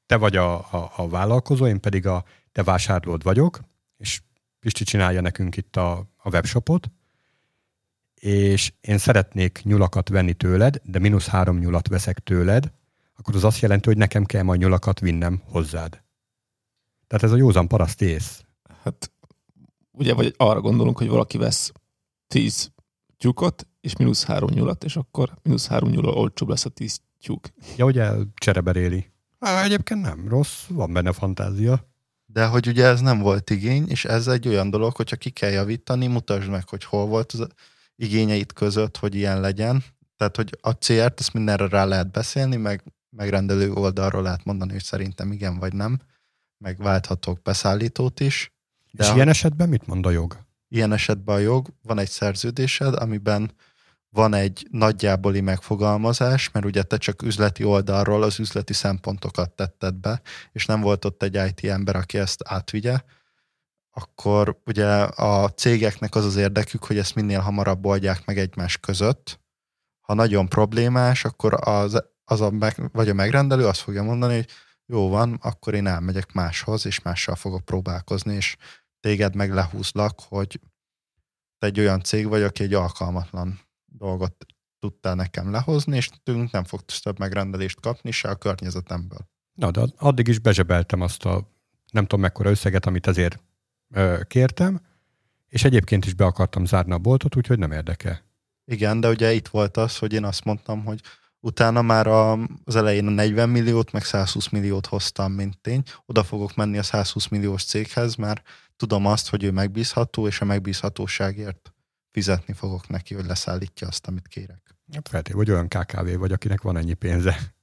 te vagy a, a, a vállalkozó, én pedig a te vásárlód vagyok, és Pisti csinálja nekünk itt a, a webshopot, és én szeretnék nyulakat venni tőled, de mínusz három nyulat veszek tőled, akkor az azt jelenti, hogy nekem kell majd nyulakat vinnem hozzád. Tehát ez a józan paraszt ész. Hát ugye vagy arra gondolunk, hogy valaki vesz tíz tyúkot, és mínusz három nyulat, és akkor mínusz három nyúl olcsóbb lesz a tíz tyúk. Ja, ugye elcsereberéli. Hát egyébként nem rossz, van benne fantázia. De hogy ugye ez nem volt igény, és ez egy olyan dolog, hogyha ki kell javítani, mutasd meg, hogy hol volt az igényeit között, hogy ilyen legyen. Tehát, hogy a cé er-t ezt mindenre rá lehet beszélni, meg megrendelő oldalról lehet mondani, hogy szerintem igen vagy nem, meg válthatok beszállítót is. De és a... ilyen esetben mit mond a jog? Ilyen esetben a jog, van egy szerződésed, amiben van egy nagyjáboli megfogalmazás, mert ugye te csak üzleti oldalról az üzleti szempontokat tetted be, és nem volt ott egy i té ember, aki ezt átvigye, akkor ugye a cégeknek az az érdekük, hogy ezt minél hamarabb oldják meg egymás között. Ha nagyon problémás, akkor az, az a meg, vagy a megrendelő azt fogja mondani, hogy jó van, akkor én elmegyek máshoz, és mással fogok próbálkozni, és téged meg lehúzlak, hogy te egy olyan cég vagy, aki egy alkalmatlan dolgot tudtál nekem lehozni, és tőlünk nem fogsz több megrendelést kapni, se a környezetemből. Na, de addig is bezsebeltem azt a nem tudom mekkora összeget, amit ezért ö, kértem, és egyébként is be akartam zárni a boltot, úgyhogy nem érdekel. Igen, de ugye itt volt az, hogy én azt mondtam, hogy utána már az elején a negyven milliót, meg százhúsz milliót hoztam, mint tény. Oda fogok menni a százhúsz milliós céghez, mert tudom azt, hogy ő megbízható, és a megbízhatóságért fizetni fogok neki, hogy leszállítja azt, amit kérek. Hát feltétlenül, hogy olyan ká ká vé vagy, akinek van ennyi pénze.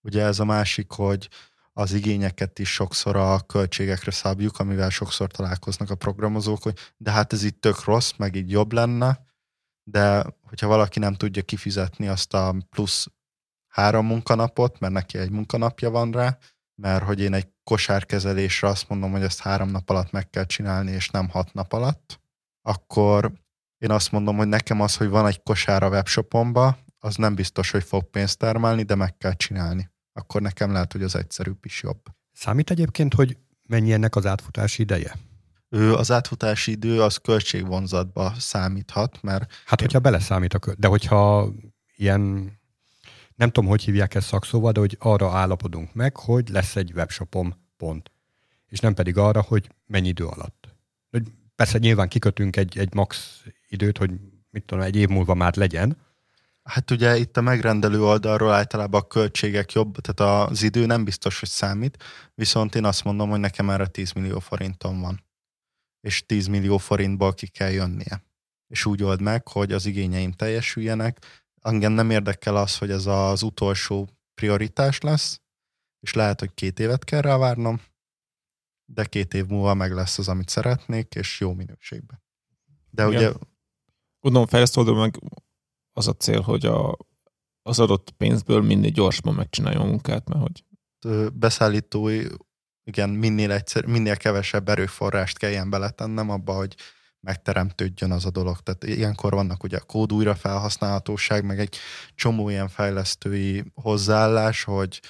Ugye ez a másik, hogy az igényeket is sokszor a költségekre szabjuk, amivel sokszor találkoznak a programozók, hogy de hát ez itt tök rossz, meg így jobb lenne, de hogyha valaki nem tudja kifizetni azt a plusz három munkanapot, mert neki egy munkanapja van rá, mert hogy én egy kosárkezelésre azt mondom, hogy ezt három nap alatt meg kell csinálni, és nem hat nap alatt, akkor én azt mondom, hogy nekem az, hogy van egy kosár a webshopomba, az nem biztos, hogy fog pénzt termelni, de meg kell csinálni. Akkor nekem lehet, hogy az egyszerűbb is jobb. Számít egyébként, hogy mennyi ennek az átfutási ideje? Ő, az átfutási idő az költségvonzatba számíthat, mert... Hát, hogyha beleszámít a költség, de hogyha ilyen... Nem tudom, hogy hívják ezt szakszóval, de hogy arra állapodunk meg, hogy lesz egy webshopom, pont. És nem pedig arra, hogy mennyi idő alatt. Hogy persze nyilván kikötünk egy, egy max időt, hogy mit tudom, egy év múlva már legyen. Hát ugye itt a megrendelő oldalról általában a költségek jobb, tehát az idő nem biztos, hogy számít, viszont én azt mondom, hogy nekem erre tíz millió forintom van. És tíz millió forintból ki kell jönnie. És úgy old meg, hogy az igényeim teljesüljenek. Engem nem érdekel az, hogy ez az utolsó prioritás lesz, és lehet, hogy két évet kell rá várnom, de két év múlva meg lesz az, amit szeretnék, és jó minőségben. De igen. Ugye... Gondolom fejlesztő oldalon meg az a cél, hogy a, az adott pénzből minél gyorsabban megcsináljon a munkát, mert hogy... Beszállítói, igen, minél, egyszer, minél kevesebb erőforrást kelljen beletennem abba, hogy megteremtődjön az a dolog. Tehát ilyenkor vannak ugye a kód újra felhasználhatóság, meg egy csomó ilyen fejlesztői hozzáállás, hogy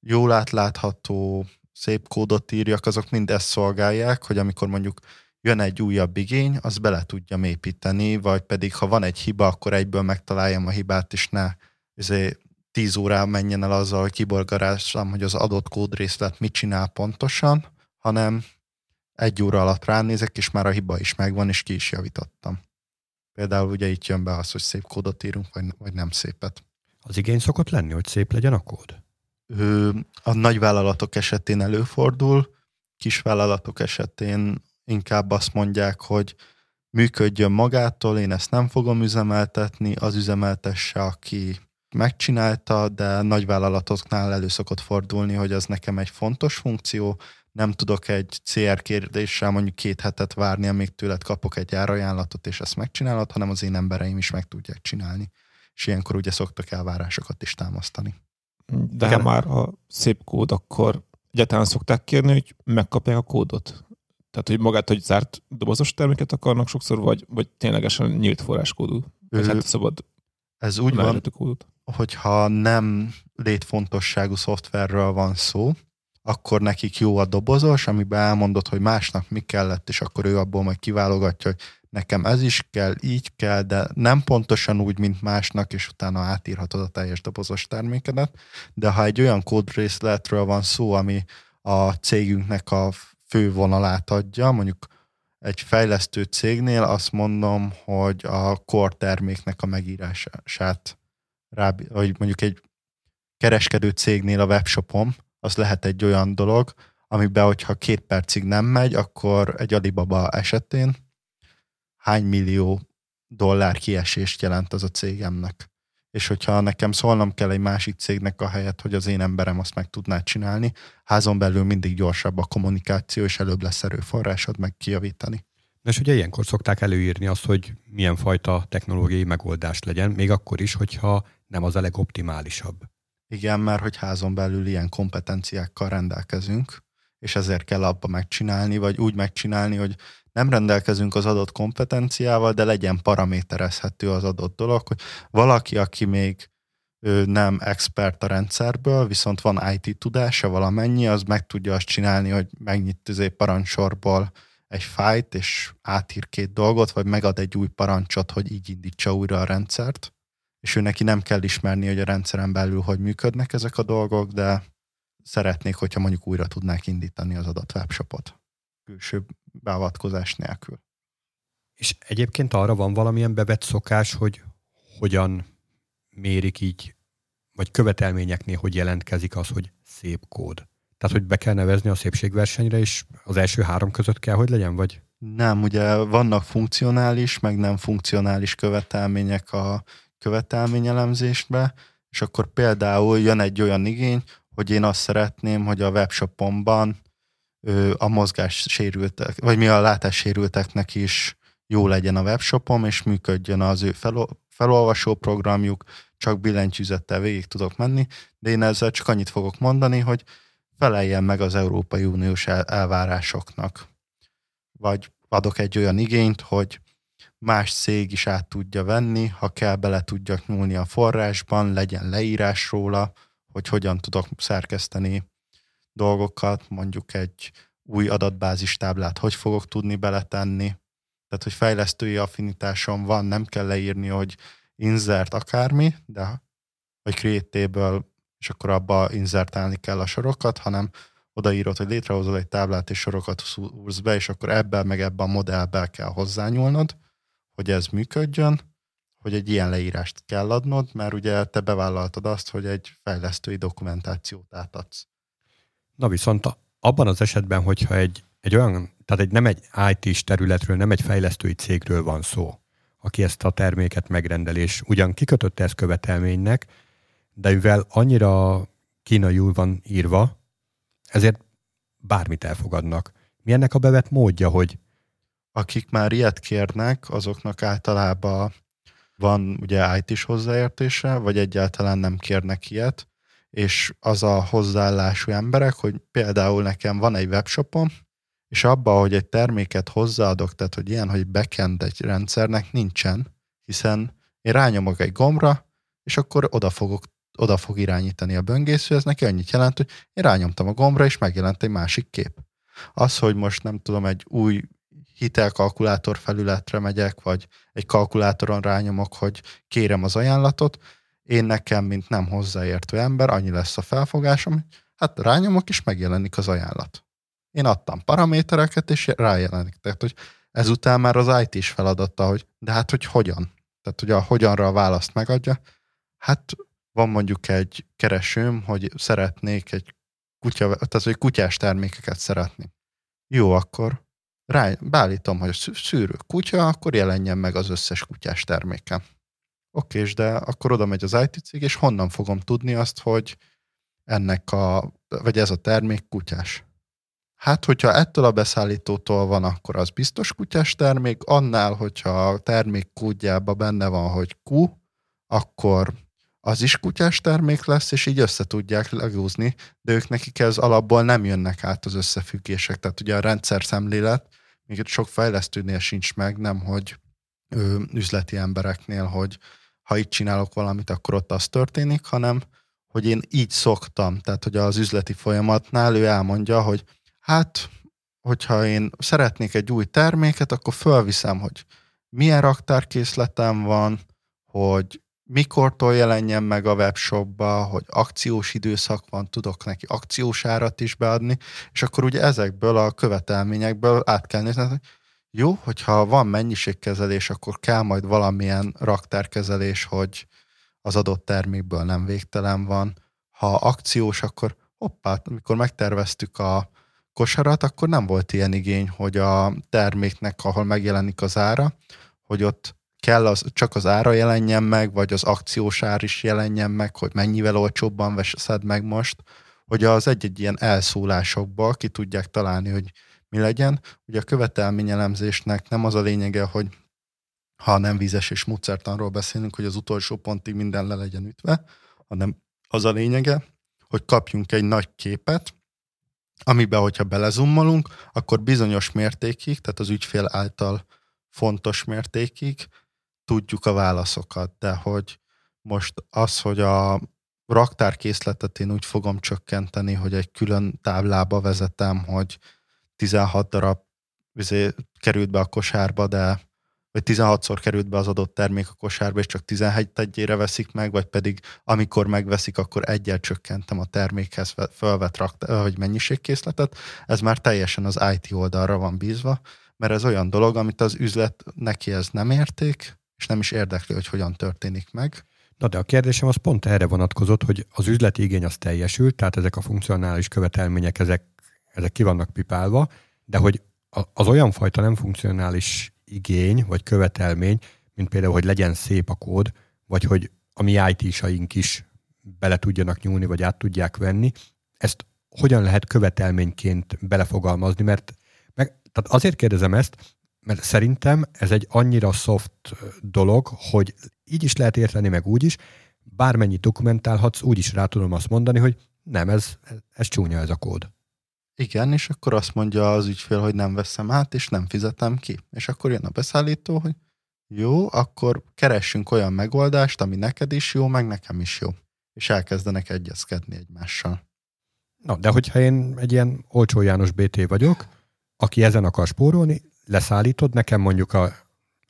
jól átlátható, szép kódot írjak, azok mind ezt szolgálják, hogy amikor mondjuk jön egy újabb igény, azt bele tudjam építeni, vagy pedig ha van egy hiba, akkor egyből megtaláljam a hibát, és ne tíz órá menjen el azzal, hogy kiborgarássam, hogy az adott kódrészlet mit csinál pontosan, hanem egy óra alatt ránézek, és már a hiba is megvan, és ki is javítottam. Például ugye itt jön be az, hogy szép kódot írunk, vagy nem szépet. Az igény szokott lenni, hogy szép legyen a kód? A nagyvállalatok esetén előfordul, kisvállalatok esetén inkább azt mondják, hogy működjön magától, én ezt nem fogom üzemeltetni, az üzemeltesse, aki megcsinálta, de nagyvállalatoknál elő szokott fordulni, hogy ez nekem egy fontos funkció, nem tudok egy cé er kérdéssel mondjuk két hetet várni, amíg tőled kapok egy árajánlatot, és ezt megcsinálod, hanem az én embereim is meg tudják csinálni. És ilyenkor ugye szoktak elvárásokat is támasztani. De igen. Ha már a szép kód, akkor egyáltalán szokták kérni, hogy megkapják a kódot? Tehát, hogy magát, hogy zárt dobozos terméket akarnak sokszor, vagy, vagy ténylegesen nyílt forráskódú? Ez hát szabad. Ez úgy van, hogyha nem létfontosságú szoftverről van szó, akkor nekik jó a dobozos, amiben elmondod, hogy másnak mi kellett, és akkor ő abból majd kiválogatja, hogy nekem ez is kell, így kell, de nem pontosan úgy, mint másnak, és utána átírhatod a teljes dobozos termékedet. De ha egy olyan kódrészletről van szó, ami a cégünknek a fő vonalát adja, mondjuk egy fejlesztő cégnél azt mondom, hogy a core terméknek a megírását, rá, vagy mondjuk egy kereskedő cégnél a webshopom, az lehet egy olyan dolog, amiben, hogyha két percig nem megy, akkor egy Alibaba esetén hány millió dollár kiesést jelent az a cégemnek. És hogyha nekem szólnom kell egy másik cégnek a helyet, hogy az én emberem azt meg tudná csinálni, házon belül mindig gyorsabb a kommunikáció, és előbb lesz erőforrásod meg kijavítani. De és ugye ilyenkor szokták előírni azt, hogy milyen fajta technológiai megoldás legyen, még akkor is, hogyha nem az a legoptimálisabb. Igen, mert hogy házon belül ilyen kompetenciákkal rendelkezünk, és ezért kell abba megcsinálni, vagy úgy megcsinálni, hogy nem rendelkezünk az adott kompetenciával, de legyen paraméterezhető az adott dolog, hogy valaki, aki még nem expert a rendszerből, viszont van í té tudása valamennyi, az meg tudja azt csinálni, hogy megnyit az parancsorból egy fájlt, és átír két dolgot, vagy megad egy új parancsot, hogy így indítsa újra a rendszert. És ő neki nem kell ismerni, hogy a rendszeren belül hogy működnek ezek a dolgok, de szeretnék, hogyha mondjuk újra tudnák indítani az adott webshopot külső beavatkozás nélkül. És egyébként arra van valamilyen bevett szokás, hogy hogyan mérik így, vagy követelményeknél, hogy jelentkezik az, hogy szép kód? Tehát, hogy be kell nevezni a szépségversenyre, és az első három között kell, hogy legyen, vagy? Nem, ugye vannak funkcionális, meg nem funkcionális követelmények a követelményelemzésbe, és akkor például jön egy olyan igény, hogy én azt szeretném, hogy a webshopomban a mozgássérültek, vagy mi a látássérülteknek is jó legyen a webshopom, és működjön az ő felolvasó programjuk, csak billentyűzettel végig tudok menni, de én ezzel csak annyit fogok mondani, hogy feleljen meg az Európai Uniós elvárásoknak. Vagy adok egy olyan igényt, hogy más cég is át tudja venni, ha kell, bele tudjak nyúlni a forrásban, legyen leírás róla, hogy hogyan tudok szerkeszteni dolgokat, mondjuk egy új adatbázis táblát hogy fogok tudni beletenni. Tehát, hogy fejlesztői affinitásom van, nem kell leírni, hogy insert akármi, de vagy create table, és akkor abba insertálni kell a sorokat, hanem odaírod, hogy létrehozol egy táblát, és sorokat húzz be, és akkor ebben meg ebben a modellben kell hozzányúlnod, hogy ez működjön, hogy egy ilyen leírást kell adnod, mert ugye te bevállaltad azt, hogy egy fejlesztői dokumentációt átadsz. Na viszont abban az esetben, hogyha egy, egy olyan, tehát egy, nem egy í té-s területről, nem egy fejlesztői cégről van szó, aki ezt a terméket megrendeli, és ugyan kikötötte ezt követelménynek, de mivel annyira kínaiul van írva, ezért bármit elfogadnak. Mi ennek a bevett módja, hogy akik már ilyet kérnek, azoknak általában van ugye í té-s hozzáértése, vagy egyáltalán nem kérnek ilyet, és az a hozzáállású emberek, hogy például nekem van egy webshopom, és abban, hogy egy terméket hozzáadok, tehát hogy ilyen, hogy backend egy rendszernek nincsen, hiszen én rányomok egy gombra, és akkor oda, fogok, oda fog irányítani a böngésző, ez neki annyit jelent, hogy én rányomtam a gombra, és megjelent egy másik kép. Az, hogy most nem tudom, egy új hitelkalkulátor felületre megyek, vagy egy kalkulátoron rányomok, hogy kérem az ajánlatot, én nekem, mint nem hozzáértő ember, annyi lesz a felfogásom, hát rányomok, és megjelenik az ajánlat. Én adtam paramétereket, és rájelenik. Tehát, hogy ezután már az í té is feladata, hogy de hát, hogy hogyan? Tehát, hogy a hogyanra a választ megadja. Hát van mondjuk egy keresőm, hogy szeretnék egy kutya, tehát, hogy kutyás termékeket szeretni. Jó, akkor rá, beállítom, hogy szűrő kutya, akkor jelenjen meg az összes kutyás terméke. Oké, és de akkor oda megy az í té cég, és honnan fogom tudni azt, hogy ennek a, vagy ez a termék kutyás? Hát, hogyha ettől a beszállítótól van, akkor az biztos kutyás termék, annál, hogyha a termék kódjában benne van, hogy Q, akkor az is kutyás termék lesz, és így össze tudják legúzni, de ők nekik ez alapból nem jönnek át az összefüggések. Tehát ugye a rendszer szemlélet még sok fejlesztőnél sincs meg, nem hogy ő, üzleti embereknél, hogy ha itt csinálok valamit, akkor ott az történik, hanem hogy én így szoktam. Tehát, hogy az üzleti folyamatnál ő elmondja, hogy hát, hogyha én szeretnék egy új terméket, akkor fölviszem, hogy milyen raktárkészletem van, hogy mikortól jelenjen meg a webshopba, hogy akciós időszak van, tudok neki akciós árat is beadni, és akkor ugye ezekből a követelményekből át kell nézni, hogy jó, hogyha van mennyiségkezelés, akkor kell majd valamilyen raktárkezelés, hogy az adott termékből nem végtelen van. Ha akciós, akkor hoppá, amikor megterveztük a kosarat, akkor nem volt ilyen igény, hogy a terméknek, ahol megjelenik az ára, hogy ott kell az, csak az ára jelenjen meg, vagy az akciós ár is jelenjen meg, hogy mennyivel olcsóbban veszed meg most, hogy az egy-egy ilyen elszólásokba ki tudják találni, hogy mi legyen. Ugye a követelményelemzésnek nem az a lényege, hogy ha nem vízes és módszertanról beszélünk, hogy az utolsó pontig minden le legyen ütve, hanem az a lényege, hogy kapjunk egy nagy képet, amiben, hogyha belezummolunk, akkor bizonyos mértékig, tehát az ügyfél által fontos mértékig tudjuk a válaszokat, de hogy most az, hogy a raktárkészletet én úgy fogom csökkenteni, hogy egy külön táblába vezetem, hogy tizenhat darab izé, került be a kosárba, de vagy tizenhatszor került be az adott termék a kosárba, és csak tizenegyre veszik meg, vagy pedig amikor megveszik, akkor egyel csökkentem a termékhez felvett rakta, vagy mennyiségkészletet. Ez már teljesen az í té oldalra van bízva, mert ez olyan dolog, amit az üzlet neki ez nem érték, és nem is érdekli, hogy hogyan történik meg. Na de a kérdésem az pont erre vonatkozott, hogy az üzleti igény az teljesült, tehát ezek a funkcionális követelmények, ezek, ezek ki vannak pipálva, de hogy az olyan fajta nem funkcionális igény vagy követelmény, mint például, hogy legyen szép a kód, vagy hogy a mi í té-saink is bele tudjanak nyúlni, vagy át tudják venni, ezt hogyan lehet követelményként belefogalmazni, mert meg, tehát azért kérdezem ezt, mert szerintem ez egy annyira soft dolog, hogy így is lehet érteni, meg úgy is, bármennyit dokumentálhatsz, úgy is rá tudom azt mondani, hogy nem, ez, ez csúnya ez a kód. Igen, és akkor azt mondja az ügyfél, hogy nem veszem át, és nem fizetem ki. És akkor jön a beszállító, hogy jó, akkor keressünk olyan megoldást, ami neked is jó, meg nekem is jó. És elkezdenek egyezkedni egymással. Na, de hogyha én egy ilyen olcsó János bé té vagyok, aki ezen akar spórolni, leszállítod nekem mondjuk a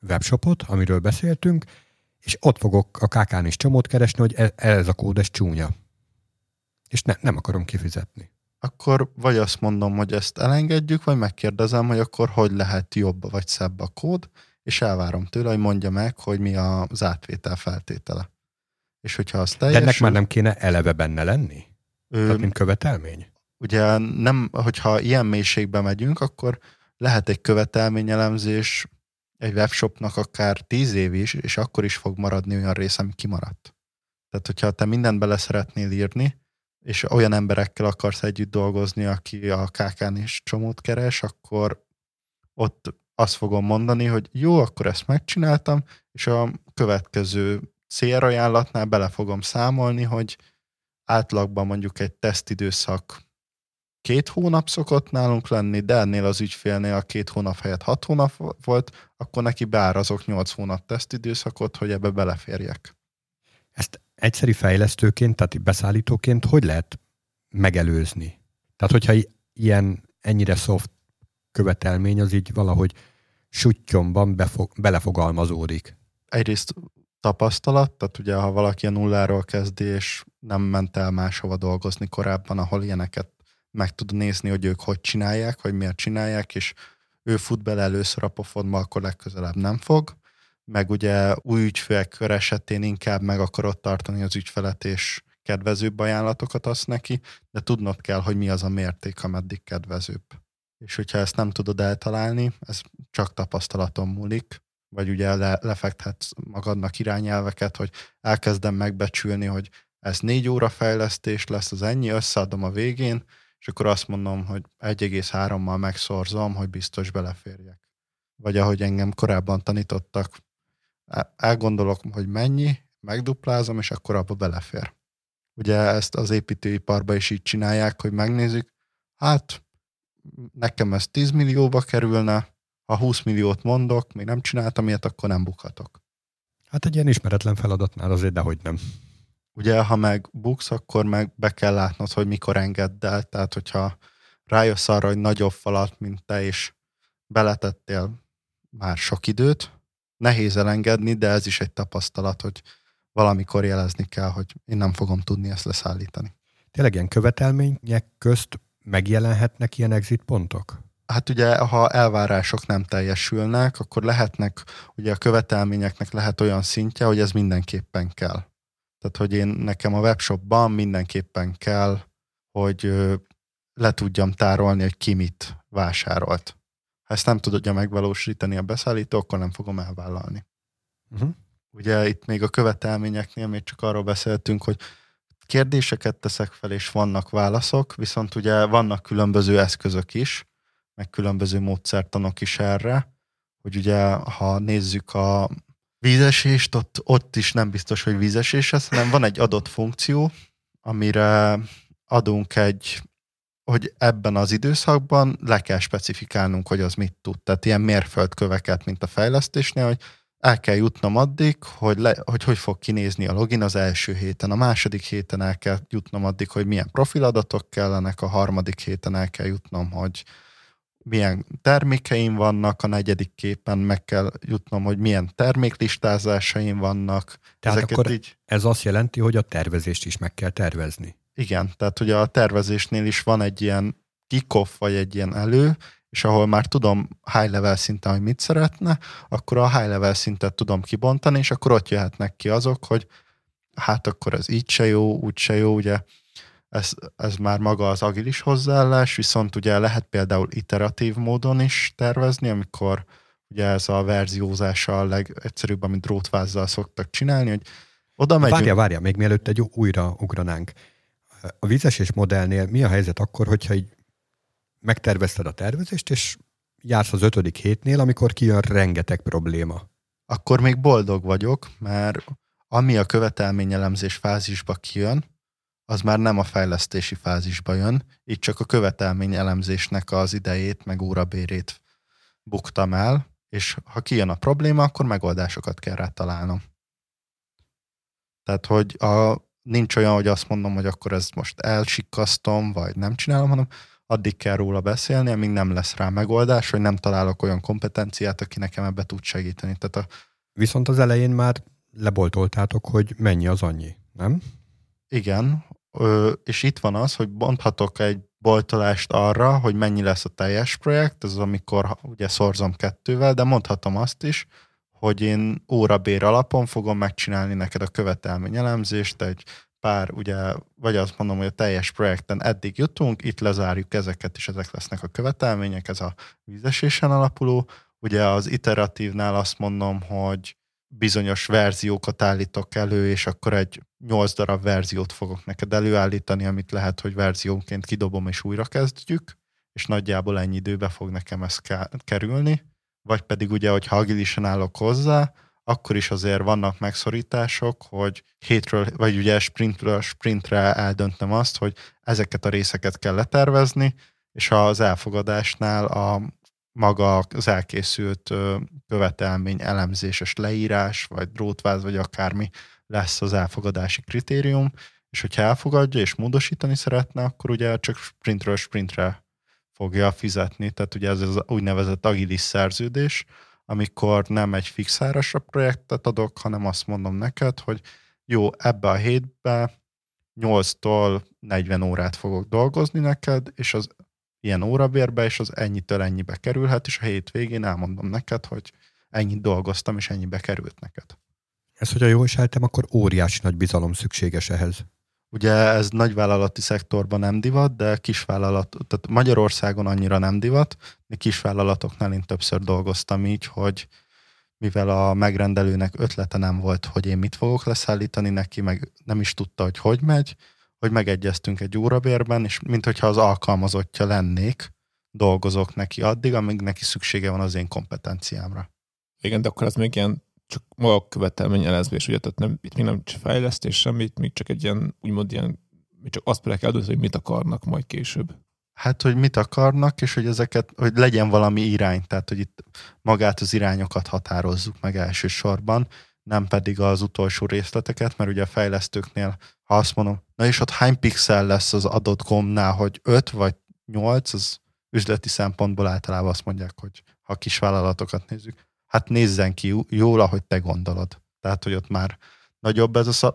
webshopot, amiről beszéltünk, és ott fogok a ká kán is csomót keresni, hogy ez a kód, ez csúnya. És ne, nem akarom kifizetni. Akkor vagy azt mondom, hogy ezt elengedjük, vagy megkérdezem, hogy akkor hogy lehet jobb vagy szebb a kód, és elvárom tőle, hogy mondja meg, hogy mi az átvétel feltétele. És hogyha az teljesül... De ennek már nem kéne eleve benne lenni? Ő, tehát mint követelmény? Ugye nem, hogyha ilyen mélységbe megyünk, akkor lehet egy követelményelemzés egy webshopnak akár tíz év is, és akkor is fog maradni olyan rész, ami kimaradt. Tehát, hogyha te mindent bele szeretnél írni, és olyan emberekkel akarsz együtt dolgozni, aki a ká kán is csomót keres, akkor ott azt fogom mondani, hogy jó, akkor ezt megcsináltam, és a következő célajánlatnál bele fogom számolni, hogy átlagban mondjuk egy tesztidőszak két hónap szokott nálunk lenni, de ennél az ügyfélnél a két hónap helyett hat hónap volt, akkor neki beárazok nyolc hónap tesztidőszakot, hogy ebbe beleférjek. Ezt egyszerű fejlesztőként, tehát beszállítóként hogy lehet megelőzni? Tehát, hogyha ilyen ennyire soft követelmény, az így valahogy suttyomban befog, belefogalmazódik. Egyrészt tapasztalat, tehát ugye, ha valaki a nulláról kezdi, és nem ment el máshova dolgozni korábban, ahol ilyeneket meg tud nézni, hogy ők hogy csinálják, vagy miért csinálják, és ő fut bele először a pofonba, akkor legközelebb nem fog. Meg ugye új ügyfélkör esetén inkább meg akarod tartani az ügyfelet, és kedvezőbb ajánlatokat adsz neki, de tudnod kell, hogy mi az a mérték, ameddig kedvezőbb. És hogyha ezt nem tudod eltalálni, ez csak tapasztalaton múlik, vagy ugye le, lefektetsz magadnak irányelveket, hogy elkezdem megbecsülni, hogy ez négy óra fejlesztés lesz, az ennyi, összeadom a végén, és akkor azt mondom, hogy egy egész hárommal megszorzom, hogy biztos beleférjek. Vagy ahogy engem korábban tanítottak, elgondolok, hogy mennyi, megduplázom, és akkor abba belefér. Ugye ezt az építőiparban is így csinálják, hogy megnézik, hát nekem ez tíz millióba kerülne, ha húsz milliót mondok, még nem csináltam ilyet, akkor nem bukhatok. Hát egy ilyen ismeretlen feladatnál azért, dehogy nem. Ugye, ha meg buksz, akkor meg be kell látnod, hogy mikor engedd el, tehát hogyha rájössz arra, hogy nagyobb falat, mint te, és beletettél már sok időt, nehéz elengedni, de ez is egy tapasztalat, hogy valamikor jelezni kell, hogy én nem fogom tudni ezt leszállítani. Tényleg ilyen követelmények közt megjelenhetnek ilyen exit pontok? Hát ugye, ha elvárások nem teljesülnek, akkor lehetnek, ugye a követelményeknek lehet olyan szintje, hogy ez mindenképpen kell. Tehát, hogy én nekem a webshopban mindenképpen kell, hogy ö, le tudjam tárolni, hogy ki mit vásárolt. Ha ezt nem tudja megvalósítani a beszállító, akkor nem fogom elvállalni. Uh-huh. Ugye itt még a követelményeknél még csak arról beszéltünk, hogy kérdéseket teszek fel, és vannak válaszok, viszont ugye vannak különböző eszközök is, meg különböző módszertanok is erre, hogy ugye, ha nézzük a vízesést, ott, ott is nem biztos, hogy vízesés ez, hanem van egy adott funkció, amire adunk egy, hogy ebben az időszakban le kell specifikálnunk, hogy az mit tud. Tehát ilyen mérföldköveket, mint a fejlesztésnél, hogy el kell jutnom addig, hogy, le, hogy hogy fog kinézni a login az első héten, a második héten el kell jutnom addig, hogy milyen profiladatok kellenek, a harmadik héten el kell jutnom, hogy milyen termékeim vannak, a negyedik képen meg kell jutnom, hogy milyen terméklistázásaim vannak. Tehát ezeket akkor így... ez azt jelenti, hogy a tervezést is meg kell tervezni. Igen, tehát ugye a tervezésnél is van egy ilyen kick-off, vagy egy ilyen elő, és ahol már tudom high level szinten, hogy mit szeretne, akkor a high level szintet tudom kibontani, és akkor ott jöhetnek ki azok, hogy hát akkor ez így se jó, úgy se jó, ugye ez, ez már maga az agilis hozzáállás, viszont ugye lehet például iteratív módon is tervezni, amikor ugye ez a verziózása a legegyszerűbb, amit drótvázzal szoktak csinálni, hogy oda megyünk. Várja, várja, még mielőtt egy újra ugranánk. A vízesés modellnél mi a helyzet akkor, hogyha így megtervezted a tervezést, és jársz az ötödik hétnél, amikor kijön rengeteg probléma? Akkor még boldog vagyok, mert ami a követelményelemzés fázisba kijön, az már nem a fejlesztési fázisba jön, így csak a követelményelemzésnek az idejét, meg órabérét buktam el, és ha kijön a probléma, akkor megoldásokat kell rá találnom. Tehát, hogy a, nincs olyan, hogy azt mondom, hogy akkor ezt most elsikasztom, vagy nem csinálom, hanem addig kell róla beszélni, amíg nem lesz rá megoldás, vagy nem találok olyan kompetenciát, aki nekem ebbe tud segíteni. Tehát a... Viszont az elején már leboltoltátok, hogy mennyi az annyi, nem? Igen, és itt van az, hogy bonthatok egy boltolást arra, hogy mennyi lesz a teljes projekt, ez amikor ugye szorzom kettővel, de mondhatom azt is, hogy én órabér alapon fogom megcsinálni neked a követelményelemzést, egy pár, ugye, vagy azt mondom, hogy a teljes projekten eddig jutunk, itt lezárjuk ezeket, és ezek lesznek a követelmények, ez a vízesésen alapuló. Ugye az iteratívnál azt mondom, hogy bizonyos verziókat állítok elő, és akkor egy nyolc darab verziót fogok neked előállítani, amit lehet, hogy verziónként kidobom, és újra kezdjük, és nagyjából ennyi időbe fog nekem ez kerülni. Vagy pedig ugye, hogyha agilisen állok hozzá, akkor is azért vannak megszorítások, hogy hétről, vagy ugye sprintről sprintre eldöntöm azt, hogy ezeket a részeket kell letervezni, és az elfogadásnál a maga az elkészült követelmény, elemzéses leírás, vagy drótváz, vagy akármi lesz az elfogadási kritérium, és hogyha elfogadja, és módosítani szeretne, akkor ugye csak sprintről sprintre fogja fizetni, tehát ugye ez az úgynevezett agilis szerződés, amikor nem egy fix árasra projektet adok, hanem azt mondom neked, hogy jó, ebbe a hétbe nyolctól negyven órát fogok dolgozni neked, és az ilyen órabérbe, és az ennyitől ennyibe kerülhet, és a hétvégén elmondom neked, hogy ennyit dolgoztam, és ennyibe került neked. Ez, hogyha jól sejtem, akkor óriási nagy bizalom szükséges ehhez. Ugye ez nagyvállalati szektorban nem divat, de kisvállalat, tehát Magyarországon annyira nem divat, de kisvállalatoknál én többször dolgoztam így, hogy mivel a megrendelőnek ötlete nem volt, hogy én mit fogok leszállítani neki, meg nem is tudta, hogy hogy megy, hogy megegyeztünk egy órabérben, és minthogyha az alkalmazottja lennék, dolgozok neki addig, amíg neki szüksége van az én kompetenciámra. Igen, de akkor az még ilyen csak maga követelményelezés, ugye, tehát nem, itt még nem fejlesztés semmit, még csak egy ilyen, úgymond ilyen, csak azt kell eldönteni, hogy mit akarnak majd később. Hát, hogy mit akarnak, és hogy ezeket, hogy legyen valami irány, tehát, hogy itt magát az irányokat határozzuk meg elsősorban, nem pedig az utolsó részleteket, mert ugye a fejlesztőknél, ha azt mondom, na és ott hány pixel lesz az adott gombnál, hogy öt vagy nyolc, az üzleti szempontból általában azt mondják, hogy ha kisvállalatokat nézzük, hát nézzen ki jól, ahogy te gondolod. Tehát, hogy ott már nagyobb ez a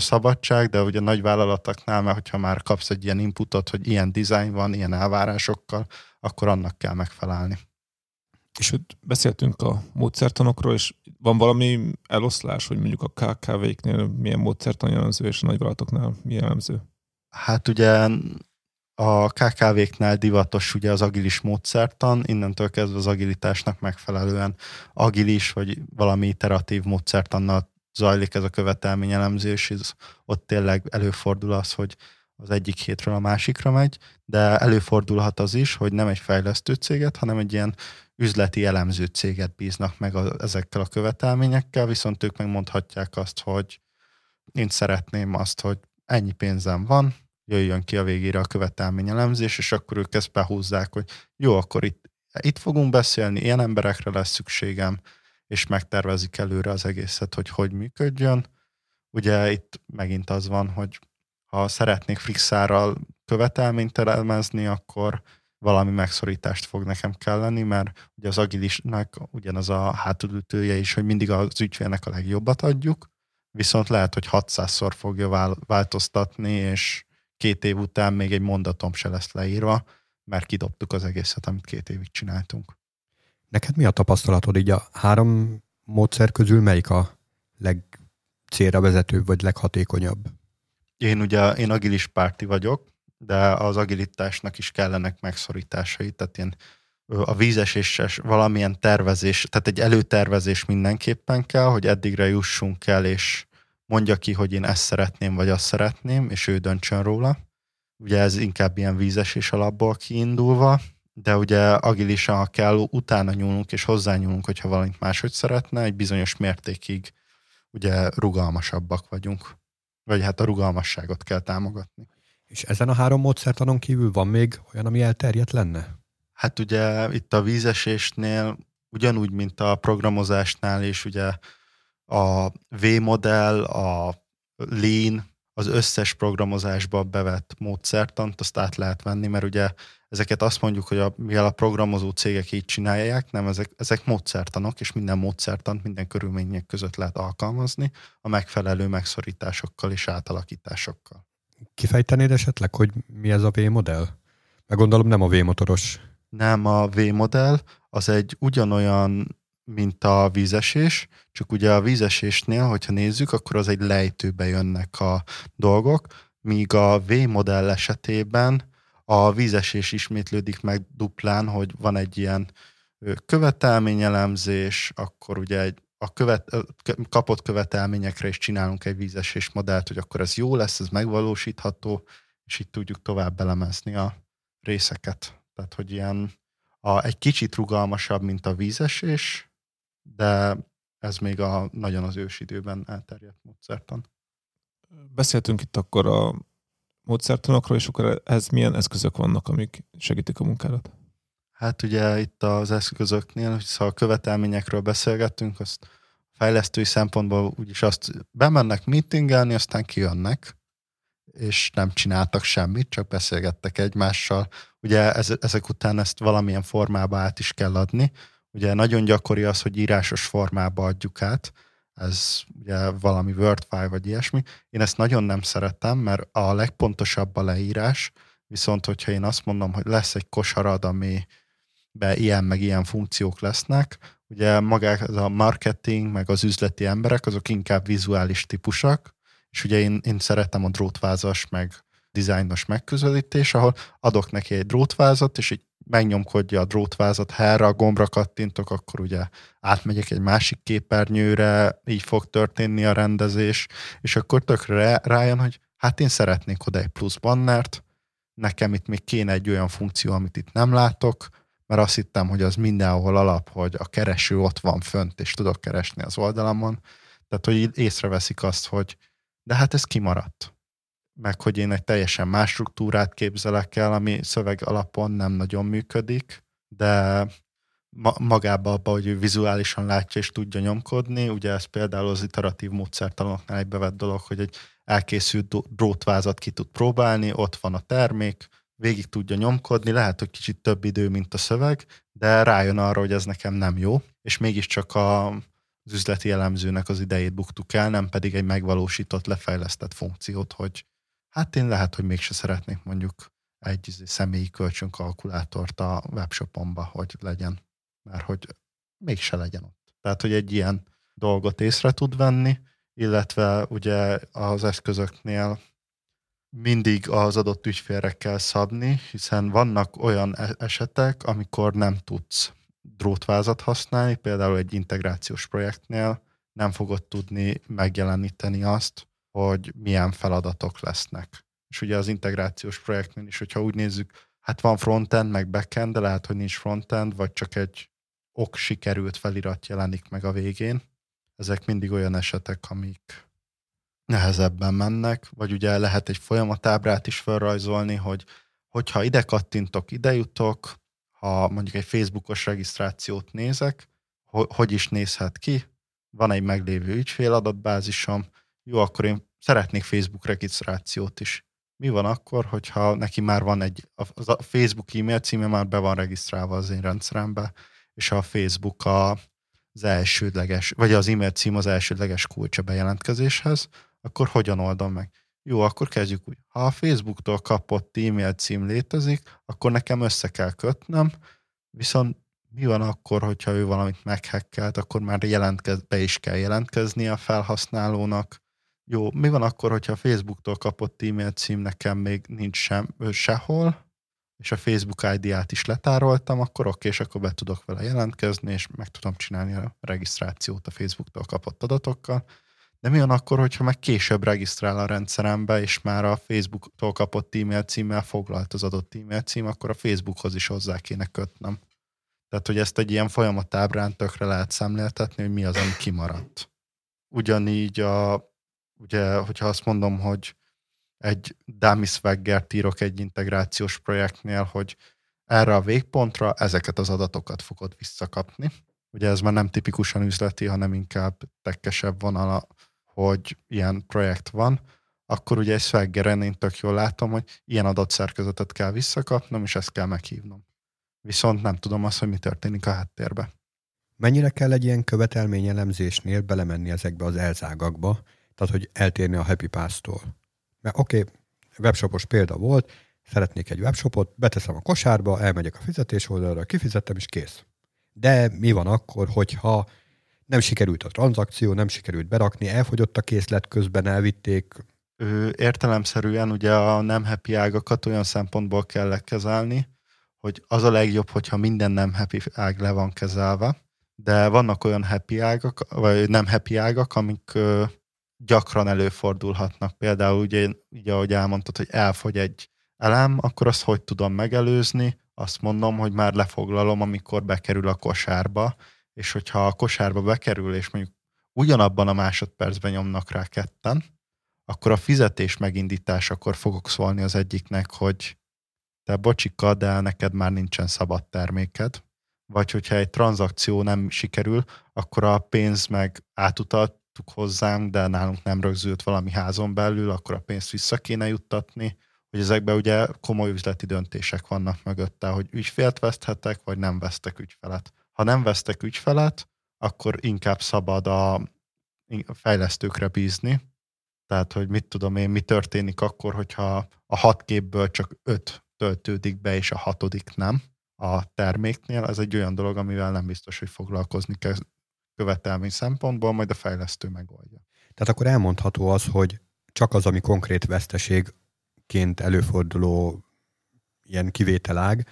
szabadság, de ugye nagy vállalatoknál, mert hogyha már kapsz egy ilyen inputot, hogy ilyen design van, ilyen elvárásokkal, akkor annak kell megfelelni. És itt beszéltünk a módszertanokról, és van valami eloszlás, hogy mondjuk a ká ká vé-knél milyen módszertan jellemző, és a nagyvállalatoknál mi jellemző? Hát ugye a ká ká vé-knál divatos ugye az agilis módszertan, innentől kezdve az agilitásnak megfelelően agilis, vagy valami iteratív módszertannal zajlik ez a követelményelemzés, és ott tényleg előfordul az, hogy az egyik hétről a másikra megy, de előfordulhat az is, hogy nem egy fejlesztő céget, hanem egy ilyen üzleti elemző céget bíznak meg a, ezekkel a követelményekkel, viszont ők megmondhatják azt, hogy én szeretném azt, hogy ennyi pénzem van, jöjjön ki a végére a követelményelemzés, és akkor ők ezt behúzzák, hogy jó, akkor itt, itt fogunk beszélni, ilyen emberekre lesz szükségem, és megtervezik előre az egészet, hogy hogy működjön. Ugye itt megint az van, hogy ha szeretnék fixárral követelményt elemezni, akkor valami megszorítást fog nekem kelleni, mert ugye az agilisnak ugyanaz a hátulütője is, hogy mindig az ügyfélnek a legjobbat adjuk, viszont lehet, hogy hatszázszor fogja változtatni, és két év után még egy mondatom se lesz leírva, mert kidobtuk az egészet, amit két évig csináltunk. Neked mi a tapasztalatod? Így a három módszer közül melyik a legcélra vezetőbb, vagy leghatékonyabb? Én ugye, én agilis párti vagyok, de az agilitásnak is kellenek megszorításai, tehát ilyen a vízeséses valamilyen tervezés, tehát egy előtervezés mindenképpen kell, hogy eddigre jussunk el, és mondja ki, hogy én ezt szeretném, vagy azt szeretném, és ő döntsön róla. Ugye ez inkább ilyen vízesés alapból kiindulva, de ugye agilisan, ha kell, utána nyúlunk, és hozzányúlunk, hogyha valamit máshogy szeretne, egy bizonyos mértékig ugye rugalmasabbak vagyunk, vagy hát a rugalmasságot kell támogatni. És ezen a három módszertanon kívül van még olyan, ami elterjedt lenne? Hát ugye itt a vízesésnél, ugyanúgy, mint a programozásnál is, ugye a V-modell, a Lean, az összes programozásba bevett módszertant, azt át lehet venni, mert ugye ezeket azt mondjuk, hogy a, mivel a programozó cégek így csinálják, nem, ezek, ezek módszertanok, és minden módszertant minden körülmények között lehet alkalmazni, a megfelelő megszorításokkal és átalakításokkal. Kifejtenéd esetleg, hogy mi ez a V-modell? Meg gondolom nem a V-motoros. Nem, a V-modell az egy ugyanolyan, mint a vízesés, csak ugye a vízesésnél, hogyha nézzük, akkor az egy lejtőbe jönnek a dolgok, míg a V-modell esetében a vízesés ismétlődik meg duplán, hogy van egy ilyen követelményelemzés, akkor ugye egy a követ, kapott követelményekre is csinálunk egy vízesés modellt, hogy akkor ez jó lesz, ez megvalósítható, és így tudjuk tovább elemezni a részeket. Tehát, hogy ilyen a, egy kicsit rugalmasabb, mint a vízesés, de ez még a, nagyon az ősidőben elterjedt módszertan. Beszéltünk itt akkor a módszertanokról, és akkor ez milyen eszközök vannak, amik segítik a munkádat? Hát ugye itt az eszközöknél, hogyha a követelményekről beszélgettünk, azt fejlesztői szempontból úgyis azt bemennek meetingelni, aztán kijönnek, és nem csináltak semmit, csak beszélgettek egymással. Ugye ez, ezek után ezt valamilyen formába át is kell adni. Ugye nagyon gyakori az, hogy írásos formába adjuk át, ez ugye valami Word file vagy ilyesmi. Én ezt nagyon nem szeretem, mert a legpontosabb a leírás, viszont hogyha én azt mondom, hogy lesz egy kosarad, amiben ilyen meg ilyen funkciók lesznek, ugye magák az a marketing, meg az üzleti emberek, azok inkább vizuális típusak, és ugye én, én szeretem a drótvázas, meg dizájnos megközelítés, ahol adok neki egy drótvázat, és így megnyomkodja a drótvázat, ha erre a gombra kattintok, akkor ugye átmegyek egy másik képernyőre, így fog történni a rendezés, és akkor tökre rájön, hogy hát én szeretnék oda egy plusz bannert, nekem itt még kéne egy olyan funkció, amit itt nem látok, mert azt hittem, hogy az mindenhol alap, hogy a kereső ott van fönt, és tudok keresni az oldalamon. Tehát, hogy észreveszik azt, hogy de hát ez kimaradt. Meg, hogy én egy teljesen más struktúrát képzelek el, ami szöveg alapon nem nagyon működik, de ma- magába abba, hogy ő vizuálisan látja és tudja nyomkodni, ugye ez például az iteratív módszertanoknál egy bevett dolog, hogy egy elkészült drótvázat ki tud próbálni, ott van a termék, végig tudja nyomkodni, lehet, hogy kicsit több idő, mint a szöveg, de rájön arra, hogy ez nekem nem jó, és mégiscsak a, az üzleti elemzőnek az idejét buktuk el, nem pedig egy megvalósított, lefejlesztett funkciót, hogy hát én lehet, hogy mégse szeretnék mondjuk egy személyi kölcsönkalkulátort a webshopomba, hogy legyen, mert hogy mégse legyen ott. Tehát, hogy egy ilyen dolgot észre tud venni, illetve ugye az eszközöknél mindig az adott ügyfélre kell szabni, hiszen vannak olyan esetek, amikor nem tudsz drótvázat használni, például egy integrációs projektnél nem fogod tudni megjeleníteni azt, hogy milyen feladatok lesznek. És ugye az integrációs projektnél is, hogyha úgy nézzük, hát van frontend, meg backend, de lehet, hogy nincs frontend, vagy csak egy ok sikerült felirat jelenik meg a végén. Ezek mindig olyan esetek, amik nehezebben mennek, vagy ugye lehet egy folyamatábrát is felrajzolni, hogy hogyha ide kattintok, ide jutok, ha mondjuk egy Facebookos regisztrációt nézek, ho- hogy is nézhet ki, van egy meglévő ügyféladatbázisom, jó, akkor én szeretnék Facebook regisztrációt is. Mi van akkor, hogyha neki már van egy, a Facebook e-mail címe már be van regisztrálva az én rendszerembe, és a Facebook a az elsődleges, vagy az e-mail cím az elsődleges kulcs a bejelentkezéshez, akkor hogyan oldom meg? Jó, akkor kezdjük úgy. Ha a Facebooktól kapott e-mail cím létezik, akkor nekem össze kell kötnöm, viszont mi van akkor, hogyha ő valamit meghackelt, akkor már jelentkez, be is kell jelentkeznie a felhasználónak. Jó, mi van akkor, hogyha a Facebooktól kapott e-mail cím nekem még nincs sem, sehol, és a Facebook i dé-ját is letároltam, akkor oké, és akkor be tudok vele jelentkezni, és meg tudom csinálni a regisztrációt a Facebooktól kapott adatokkal. De mi van akkor, hogyha meg később regisztrál a rendszerembe, és már a Facebooktól kapott e-mail címmel foglalt az adott e-mail cím, akkor a Facebookhoz is hozzá kéne kötnem. Tehát, hogy ezt egy ilyen folyamatábrán tökre lehet szemléltetni, hogy mi az, ami kimaradt. Ugyanígy, a, ugye, hogyha azt mondom, hogy egy dummy swaggert írok egy integrációs projektnél, hogy erre a végpontra ezeket az adatokat fogod visszakapni. Ugye ez már nem tipikusan üzleti, hanem inkább tekkesebb vonala, hogy ilyen projekt van. Akkor ugye egy swaggeren én tök jól látom, hogy ilyen adatszerkezetet kell visszakapnom, és ezt kell meghívnom. Viszont nem tudom azt, hogy mi történik a háttérbe. Mennyire kell egy ilyen követelményelemzésnél belemenni ezekbe az elzágakba, tehát hogy eltérni a happy path-tól? Mert oké, okay, webshopos példa volt, szeretnék egy webshopot, beteszem a kosárba, elmegyek a fizetés oldalra, kifizettem és kész. De mi van akkor, hogyha nem sikerült a tranzakció, nem sikerült berakni, elfogyott a készlet, közben elvitték? Értelemszerűen ugye a nem happy ágakat olyan szempontból kell kezelni, hogy az a legjobb, hogyha minden nem happy ág le van kezelve, de vannak olyan happy ágak, vagy nem happy ágak, amik ö, gyakran előfordulhatnak. Például ugye, ugye, ahogy elmondtad, hogy elfogy egy elem, akkor azt hogy tudom megelőzni? Azt mondom, hogy már lefoglalom, amikor bekerül a kosárba, és hogyha a kosárba bekerül, és mondjuk ugyanabban a másodpercben nyomnak rá ketten, akkor a fizetés megindításakor fogok szólni az egyiknek, hogy te bocsika, de neked már nincsen szabad terméked. Vagy hogyha egy tranzakció nem sikerül, akkor a pénz meg átutaltuk hozzánk, de nálunk nem rögzült valami házon belül, akkor a pénzt vissza kéne juttatni, hogy ezekben ugye komoly üzleti döntések vannak mögötte, hogy ügyfélt veszthetek, vagy nem vesztek ügyfelet. Ha nem vesztek ügyfelet, akkor inkább szabad a fejlesztőkre bízni. Tehát, hogy mit tudom én, mi történik akkor, hogyha a hat képből csak öt töltődik be, és a hatodik nem a terméknél. Ez egy olyan dolog, amivel nem biztos, hogy foglalkozni kell követelmény szempontból, majd a fejlesztő megoldja. Tehát akkor elmondható az, hogy csak az, ami konkrét veszteségként előforduló ilyen kivételág,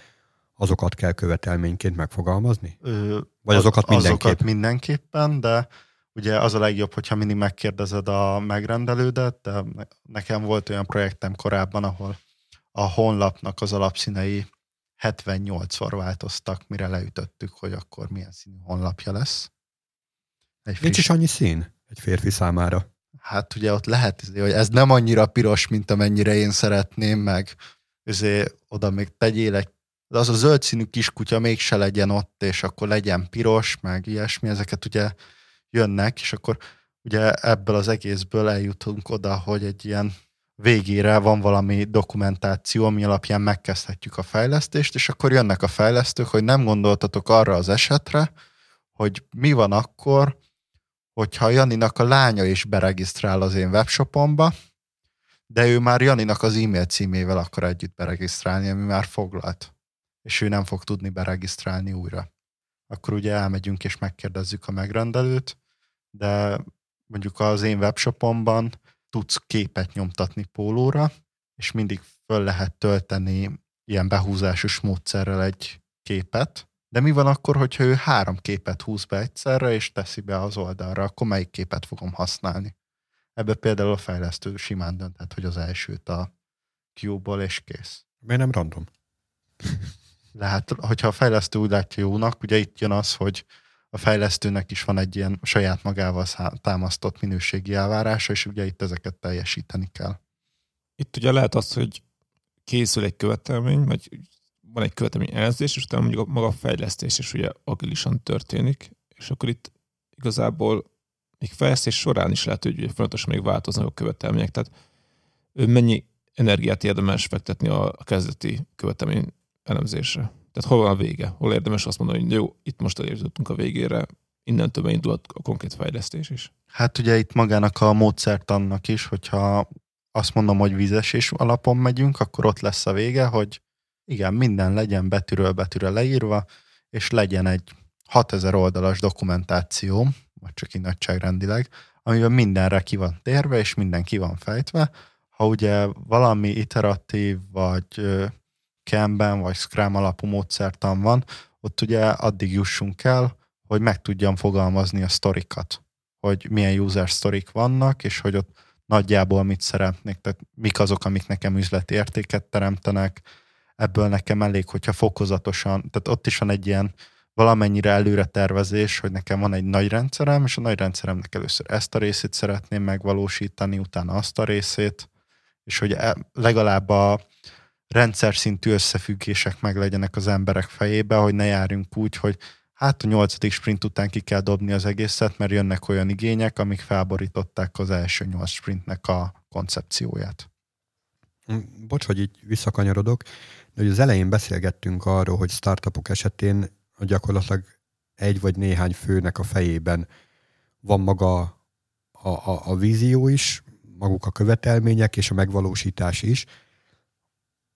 azokat kell követelményként megfogalmazni? Ö, Vagy azokat mindenképpen? Azokat mindenképpen, de ugye az a legjobb, hogyha mindig megkérdezed a megrendelődet, de nekem volt olyan projektem korábban, ahol a honlapnak az alapszínei hetvennyolcszor változtak, mire leütöttük, hogy akkor milyen színű honlapja lesz. Egy Nincs is annyi szín egy férfi számára. Hát ugye ott lehet, hogy ez nem annyira piros, mint amennyire én szeretném, meg azért oda még tegyél egy, de az a zöld színű kiskutya mégse legyen ott, és akkor legyen piros, meg ilyesmi, ezeket ugye jönnek, és akkor ugye ebből az egészből eljutunk oda, hogy egy ilyen végére van valami dokumentáció, ami alapján megkezdhetjük a fejlesztést, és akkor jönnek a fejlesztők, hogy nem gondoltatok arra az esetre, hogy mi van akkor, hogyha Janinak a lánya is beregisztrál az én webshopomba, de ő már Janinak az e-mail címével akar együtt beregisztrálni, ami már foglalt, és ő nem fog tudni beregisztrálni újra. Akkor ugye elmegyünk és megkérdezzük a megrendelőt, de mondjuk az én webshopomban tudsz képet nyomtatni pólóra, és mindig föl lehet tölteni ilyen behúzásos módszerrel egy képet, de mi van akkor, hogyha ő három képet húz be egyszerre, és teszi be az oldalra, akkor melyik képet fogom használni? Ebbe például a fejlesztő simán dönthet, hogy az elsőt a Q-ból, és kész. Miért nem random? Lehet, hogyha a fejlesztő úgy látja jónak, ugye itt jön az, hogy a fejlesztőnek is van egy ilyen saját magával támasztott minőségi elvárása, és ugye itt ezeket teljesíteni kell. Itt ugye lehet az, hogy készül egy követelmény, vagy van egy követelmény elemzés, és utána mondjuk maga a fejlesztés is ugye agilisan történik, és akkor itt igazából még fejlesztés során is lehet, hogy folyamatosan még változnak a követelmények, tehát mennyi energiát érdemes fektetni a kezdeti követelmény elemzésre. Tehát hol van a vége? Hol érdemes azt mondani, hogy jó, itt most elértünk a végére, innentől beindul a konkrét fejlesztés is? Hát ugye itt magának a módszertannak is, hogyha azt mondom, hogy vízesés alapon megyünk, akkor ott lesz a vége, hogy igen, minden legyen betűről betűre leírva, és legyen egy hatezer oldalas dokumentáció, vagy csak így nagyságrendileg, amiben mindenre ki van térve, és minden ki van fejtve. Ha ugye valami iteratív, vagy Kanban vagy Scrum alapú módszertan van, ott ugye addig jussunk el, hogy meg tudjam fogalmazni a sztorikat, hogy milyen user sztorik vannak, és hogy ott nagyjából mit szeretnék, tehát mik azok, amik nekem üzleti értéket teremtenek, ebből nekem elég, hogyha fokozatosan, tehát ott is van egy ilyen valamennyire előre tervezés, hogy nekem van egy nagy rendszerem, és a nagy rendszeremnek először ezt a részét szeretném megvalósítani, utána azt a részét, és hogy legalább a rendszer szintű összefüggések meg legyenek az emberek fejébe, hogy ne járjunk úgy, hogy hát a nyolcadik sprint után ki kell dobni az egészet, mert jönnek olyan igények, amik felborították az első nyolc sprintnek a koncepcióját. Bocs, hogy így visszakanyarodok, de az elején beszélgettünk arról, hogy startupok esetén gyakorlatilag egy vagy néhány főnek a fejében van maga a, a, a vízió is, maguk a követelmények és a megvalósítás is.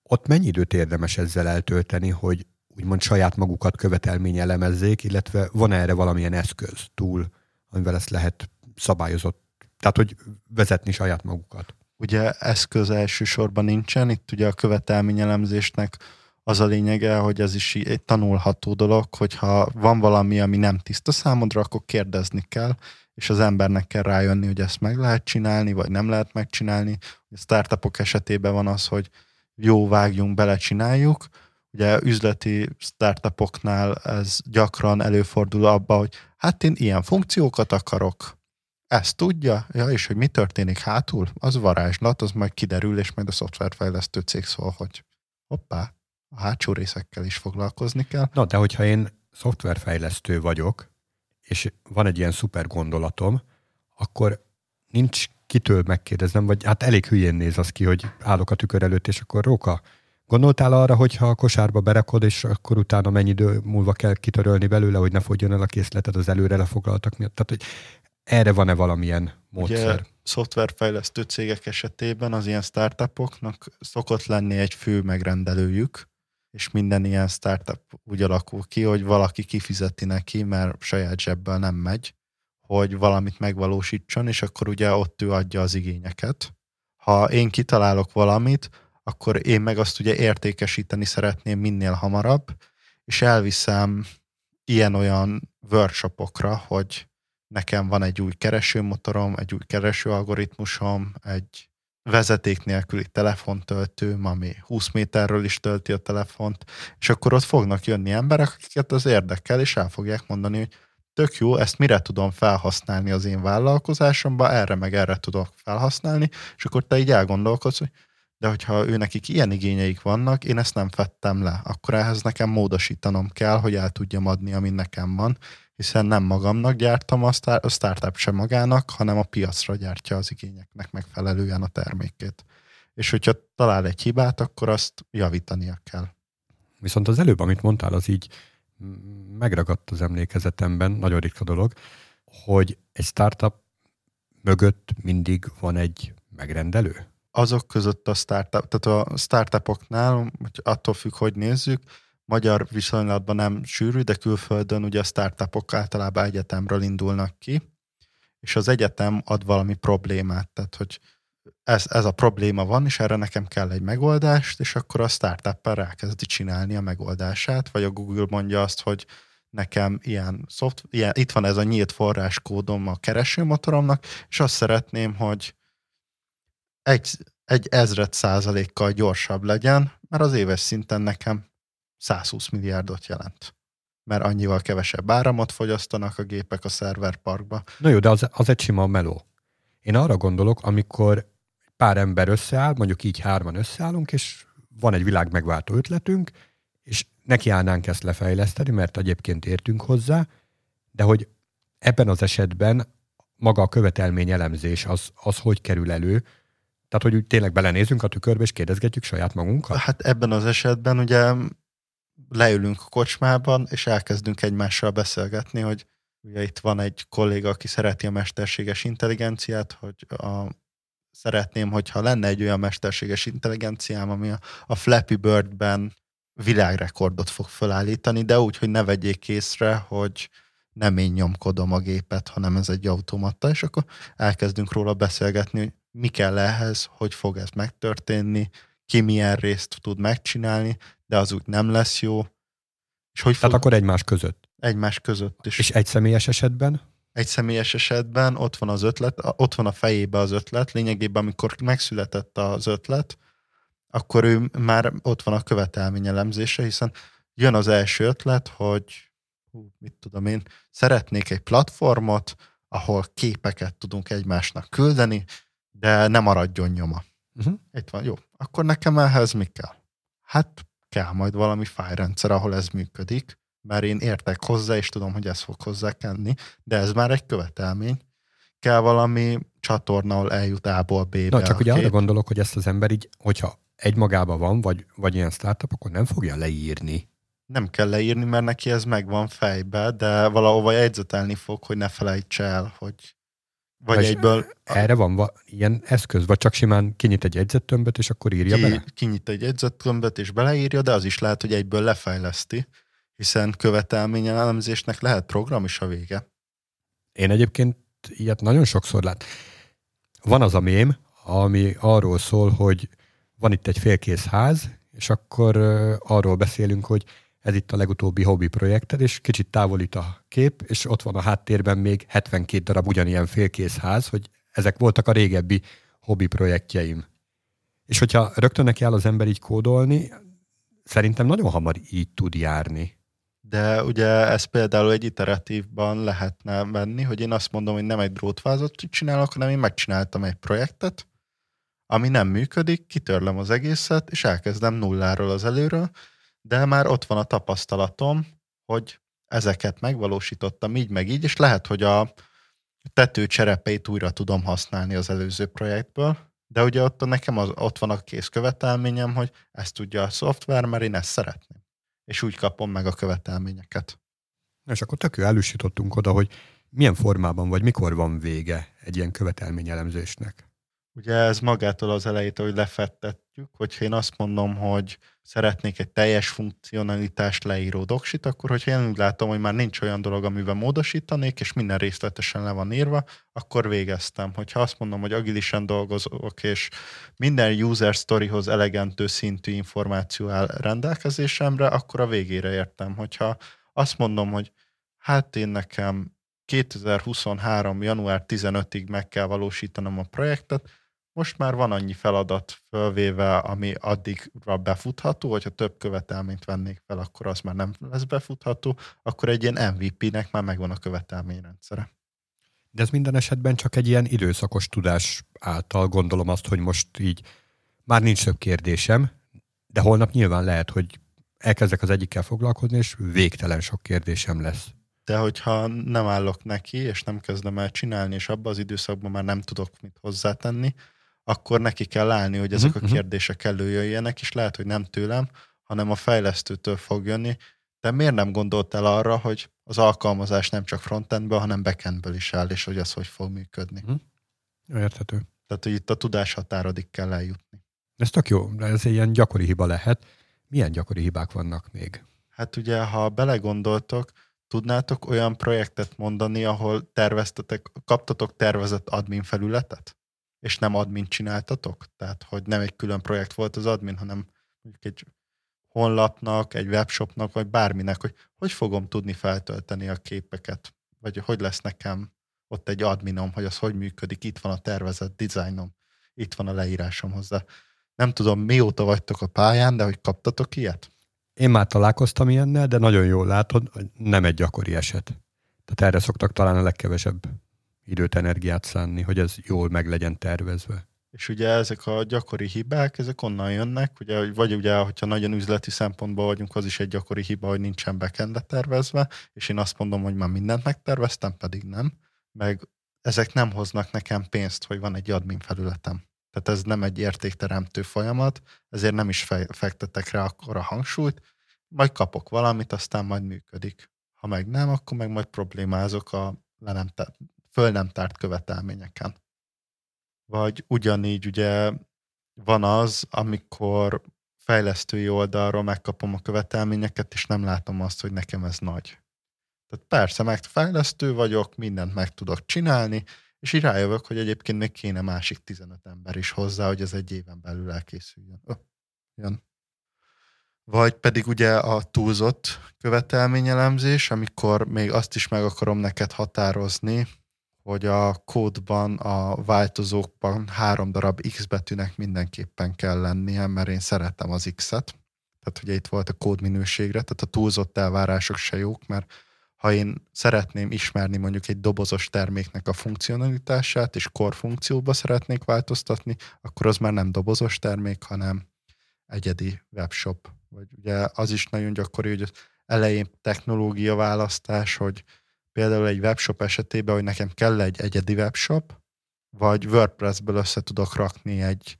Ott mennyi időt érdemes ezzel eltölteni, hogy úgymond saját magukat követelmény elemezzék, illetve van erre valamilyen eszköz túl, amivel ezt lehet szabályozott, tehát hogy vezetni saját magukat? Ugye eszköz elsősorban nincsen, itt ugye a követelmény elemzésnek az a lényege, hogy ez is egy tanulható dolog, hogyha van valami, ami nem tiszta számodra, akkor kérdezni kell, és az embernek kell rájönni, hogy ezt meg lehet csinálni, vagy nem lehet megcsinálni. A startupok esetében van az, hogy jó, vágjunk, belecsináljuk. Ugye üzleti startupoknál ez gyakran előfordul abba, hogy hát én ilyen funkciókat akarok, ezt tudja, ja, és hogy mi történik hátul, az varázslat, az majd kiderül, és majd a szoftverfejlesztő cég szól, hogy hoppá, a hátsó részekkel is foglalkozni kell. Na, de hogyha én szoftverfejlesztő vagyok, és van egy ilyen szuper gondolatom, akkor nincs kitől megkérdeznem, vagy hát elég hülyén néz az ki, hogy állok a tükör előtt, és akkor Róka, gondoltál arra, hogyha a kosárba berakod, és akkor utána mennyi idő múlva kell kitörölni belőle, hogy ne fogjon el a készleted az előre lefoglaltak miatt? Tehát, hogy erre van-e valamilyen módszer? Ugye szoftverfejlesztő cégek esetében az ilyen startupoknak szokott lenni egy fő megrendelőjük, és minden ilyen startup úgy alakul ki, hogy valaki kifizeti neki, mert saját zsebből nem megy, hogy valamit megvalósítson, és akkor ugye ott ő adja az igényeket. Ha én kitalálok valamit, akkor én meg azt ugye értékesíteni szeretném minél hamarabb, és elviszem ilyen-olyan workshopokra, hogy nekem van egy új keresőmotorom, egy új keresőalgoritmusom, egy vezeték nélküli telefontöltőm, ami húsz méterről is tölti a telefont, és akkor ott fognak jönni emberek, akiket az érdekel, és el fogják mondani, hogy tök jó, ezt mire tudom felhasználni az én vállalkozásomban, erre meg erre tudok felhasználni, és akkor te így elgondolkodsz, hogy de hogyha őnekik ilyen igényeik vannak, én ezt nem fettem le, akkor ehhez nekem módosítanom kell, hogy el tudjam adni, ami nekem van, hiszen nem magamnak gyártam a, sztár, a startup sem magának, hanem a piacra gyártja az igényeknek megfelelően a termékét. És hogyha talál egy hibát, akkor azt javítania kell. Viszont az előbb, amit mondtál, az így megragadt az emlékezetemben, nagyon ritka dolog, hogy egy startup mögött mindig van egy megrendelő? Azok között a startup, tehát a startupoknál, attól függ, hogy nézzük, magyar viszonylatban nem sűrű, de külföldön ugye a startupok általában egyetemről indulnak ki, és az egyetem ad valami problémát, tehát hogy ez, ez a probléma van, és erre nekem kell egy megoldást, és akkor a startup rákezdi csinálni a megoldását, vagy a Google mondja azt, hogy nekem ilyen szoft, ilyen, itt van ez a nyílt forráskódom a keresőmotoromnak, és azt szeretném, hogy egy, egy ezred százalékkal gyorsabb legyen, mert az éves szinten nekem százhúsz milliárdot jelent. Mert annyival kevesebb áramot fogyasztanak a gépek a szerverparkba. Na jó, de az, az egy sima meló. Én arra gondolok, amikor pár ember összeáll, mondjuk így hárman összeállunk, és van egy világ megváltó ötletünk, és nekiállnánk ezt lefejleszteni, mert egyébként értünk hozzá, de hogy ebben az esetben maga a követelmény elemzés az, az hogy kerül elő, tehát hogy úgy tényleg belenézünk a tükörbe, és kérdezgetjük saját magunkat? Hát ebben az esetben ugye leülünk a kocsmában, és elkezdünk egymással beszélgetni, hogy ugye itt van egy kolléga, aki szereti a mesterséges intelligenciát, hogy a, szeretném, hogyha lenne egy olyan mesterséges intelligenciám, ami a, a Flappy Birdben világrekordot fog felállítani, de úgy, hogy ne vegyék észre, hogy nem én nyomkodom a gépet, hanem ez egy automata, és akkor elkezdünk róla beszélgetni, hogy mi kell ehhez, hogy fog ez megtörténni, ki milyen részt tud megcsinálni, de az úgy nem lesz jó. És hogy Tehát fog... akkor egymás között? Egymás között is. És egy személyes esetben? Egy személyes esetben ott van az ötlet, ott van a fejébe az ötlet, lényegében amikor megszületett az ötlet, akkor ő már ott van a követelmény elemzése, hiszen jön az első ötlet, hogy hú, mit tudom én, szeretnék egy platformot, ahol képeket tudunk egymásnak küldeni, de ne maradjon nyoma. Uh-huh. Itt van, jó. Akkor nekem ehhez mi kell? Hát kell majd valami fájlrendszer, ahol ez működik, mert én értek hozzá, és tudom, hogy ez fog hozzá kenni, de ez már egy követelmény. Kell valami csatorna, ahol eljut A-ból B-be. Na, csak ugye arra gondolok, hogy ezt az ember így, hogyha egymagában van, vagy, vagy ilyen startup, akkor nem fogja leírni. Nem kell leírni, mert neki ez megvan fejbe, de valahova jegyzetelni fog, hogy ne felejts el, hogy Vagy egyből, erre van va- ilyen eszköz, vagy csak simán kinyit egy jegyzettömböt, és akkor írja ki, bele? Kinyit egy jegyzettömböt, és beleírja, de az is lehet, hogy egyből lefejleszti, hiszen követelményelemzésnek lehet program is a vége. Én egyébként ilyet nagyon sokszor lát. Van az a mém, ami arról szól, hogy van itt egy félkész ház, és akkor arról beszélünk, hogy ez itt a legutóbbi hobbi projekted, és kicsit távolít a kép, és ott van a háttérben még hetvenkét darab ugyanilyen félkész ház, hogy ezek voltak a régebbi hobbi projektjeim. És hogyha rögtön neki áll az ember így kódolni, szerintem nagyon hamar így tud járni. De ugye ez például egy iteratívban lehetne menni, hogy én azt mondom, hogy nem egy drótvázat csinálok, hanem én megcsináltam egy projektet, ami nem működik, kitörlöm az egészet, és elkezdem nulláról az előről, de már ott van a tapasztalatom, hogy ezeket megvalósítottam így meg így, és lehet, hogy a tető cserepeit újra tudom használni az előző projektből, de ugye ott nekem az, ott van a kész követelményem, hogy ezt tudja a szoftver, mert én ezt szeretném. És úgy kapom meg a követelményeket. És akkor tök jó, elősítottunk oda, hogy milyen formában vagy mikor van vége egy ilyen követelményelemzésnek. Ugye ez magától az elejétől, hogy lefettetjük, hogyha én azt mondom, hogy szeretnék egy teljes funkcionalitást leíró doksit, akkor hogyha én úgy látom, hogy már nincs olyan dolog, amiben módosítanék, és minden részletesen le van írva, akkor végeztem. Hogyha azt mondom, hogy agilisan dolgozok, és minden user storyhoz elegendő szintű információ áll rendelkezésemre, akkor a végére értem. Hogyha azt mondom, hogy hát én nekem kétezer-huszonhárom január tizenötödikéig meg kell valósítanom a projektet, most már van annyi feladat fölvéve, ami addigra befutható, hogyha több követelményt vennék fel, akkor az már nem lesz befutható, akkor egy ilyen em vé pének már megvan a követelményrendszere. De ez minden esetben csak egy ilyen időszakos tudás által, gondolom azt, hogy most így már nincs több kérdésem, de holnap nyilván lehet, hogy elkezdek az egyikkel foglalkozni, és végtelen sok kérdésem lesz. De hogyha nem állok neki, és nem kezdem el csinálni, és abban az időszakban már nem tudok mit hozzátenni, akkor neki kell állni, hogy ezek a kérdések előjöjjenek, és lehet, hogy nem tőlem, hanem a fejlesztőtől fog jönni. De miért nem gondoltál arra, hogy az alkalmazás nem csak frontendből, hanem backendből is áll, és hogy az hogy fog működni? Érthető. Tehát, hogy itt a tudás határodig kell eljutni. Ez tök jó, ez ilyen gyakori hiba lehet. Milyen gyakori hibák vannak még? Hát ugye, ha belegondoltok, tudnátok olyan projektet mondani, ahol terveztetek, kaptatok tervezett admin felületet, és nem admin csináltatok? Tehát, hogy nem egy külön projekt volt az admin, hanem egy honlapnak, egy webshopnak, vagy bárminek, hogy hogy fogom tudni feltölteni a képeket, vagy hogy lesz nekem ott egy adminom, hogy az hogy működik, itt van a tervezett dizájnom, itt van a leírásom hozzá. Nem tudom, mióta vagytok a pályán, de hogy kaptatok ilyet? Én már találkoztam ilyennel, de nagyon jól látod, nem egy gyakori eset. Tehát erre szoktak talán a legkevesebb időt, energiát szánni, hogy ez jól meg legyen tervezve. És ugye ezek a gyakori hibák, ezek onnan jönnek, ugye, vagy ugye, hogyha nagyon üzleti szempontból vagyunk, az is egy gyakori hiba, hogy nincsen backend tervezve, és én azt mondom, hogy már mindent megterveztem, pedig nem. Meg ezek nem hoznak nekem pénzt, hogy van egy admin felületem. Tehát ez nem egy értékteremtő folyamat, ezért nem is fektetek rá akkora hangsúlyt, majd kapok valamit, aztán majd működik. Ha meg nem, akkor meg majd problémázok a le nem tárt, föl nem tárt követelményeken. Vagy ugyanígy ugye van az, amikor fejlesztői oldalról megkapom a követelményeket, és nem látom azt, hogy nekem ez nagy. Tehát persze, meg fejlesztő vagyok, mindent meg tudok csinálni, és így rájövök, hogy egyébként még kéne másik tizenöt ember is hozzá, hogy ez egy éven belül elkészüljön. Ö, jön. Vagy pedig ugye a túlzott követelményelemzés, amikor még azt is meg akarom neked határozni, hogy a kódban, a változókban három darab X betűnek mindenképpen kell lennie, mert én szeretem az X-et. Tehát ugye itt volt a kódminőségre, tehát a túlzott elvárások se jók, mert ha én szeretném ismerni mondjuk egy dobozos terméknek a funkcionalitását, és core funkcióba szeretnék változtatni, akkor az már nem dobozos termék, hanem egyedi webshop. Vagy ugye az is nagyon gyakori, hogy az elején technológia választás, hogy például egy webshop esetében, hogy nekem kell egy egyedi webshop, vagy WordPressből össze tudok rakni egy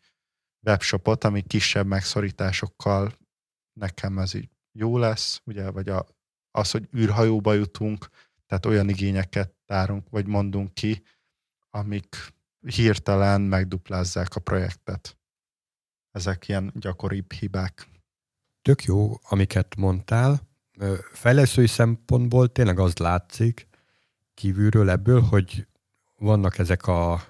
webshopot, ami kisebb megszorításokkal nekem ez így jó lesz, ugye, vagy a az, hogy űrhajóba jutunk, tehát olyan igényeket tárunk, vagy mondunk ki, amik hirtelen megduplázzák a projektet. Ezek ilyen gyakoribb hibák. Tök jó, amiket mondtál. Fejlesztői szempontból tényleg az látszik kívülről ebből, hogy vannak ezek a,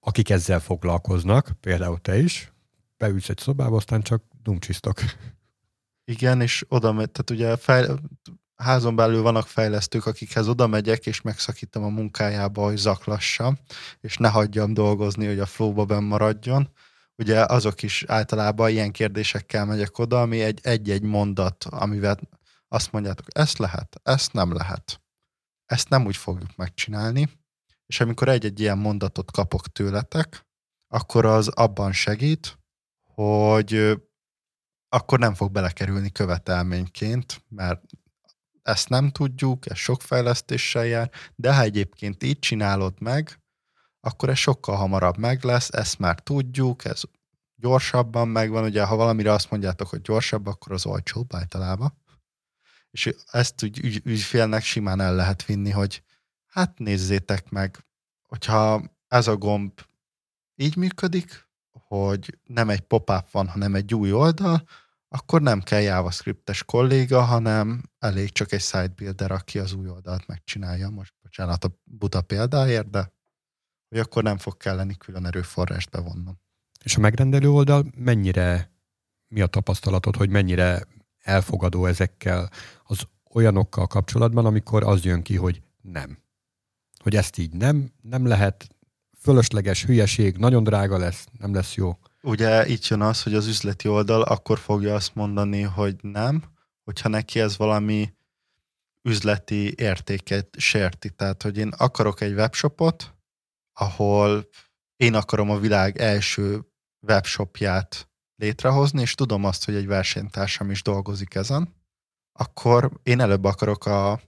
akik ezzel foglalkoznak, például te is, beülsz egy szobába, aztán csak dumcsisztak. Igen, és oda megy, tehát ugye fejl... házon belül vannak fejlesztők, akikhez oda megyek, és megszakítom a munkájába, hogy zaklassam, és ne hagyjam dolgozni, hogy a flow-ba benn maradjon. Ugye azok is általában ilyen kérdésekkel megyek oda, ami egy, egy-egy mondat, amivel azt mondjátok, ezt lehet, ezt nem lehet. Ezt nem úgy fogjuk megcsinálni. És amikor egy-egy ilyen mondatot kapok tőletek, akkor az abban segít, hogy akkor nem fog belekerülni követelményként, mert ezt nem tudjuk, ez sok fejlesztéssel jár, de ha egyébként így csinálod meg, akkor ez sokkal hamarabb meg lesz, ezt már tudjuk, ez gyorsabban megvan, ugye ha valamire azt mondjátok, hogy gyorsabb, akkor az olcsóbb általában. És ezt úgy ügyfélnek simán el lehet vinni, hogy hát nézzétek meg, hogyha ez a gomb így működik, hogy nem egy pop-up van, hanem egy új oldal, akkor nem kell JavaScript-es kolléga, hanem elég csak egy sidebuilder, aki az új oldalt megcsinálja. Most bocsánat a buta példáért, de hogy akkor nem fog kelleni külön erőforrást bevonnom. És a megrendelő oldal mennyire, mi a tapasztalatod, hogy mennyire elfogadó ezekkel az olyanokkal kapcsolatban, amikor az jön ki, hogy nem. Hogy ezt így nem, nem lehet, fölösleges hülyeség, nagyon drága lesz, nem lesz jó. Ugye itt jön az, hogy az üzleti oldal akkor fogja azt mondani, hogy nem, hogyha neki ez valami üzleti értéket sérti. Tehát, hogy én akarok egy webshopot, ahol én akarom a világ első webshopját létrehozni, és tudom azt, hogy egy versenytársam is dolgozik ezen, akkor én előbb akarok a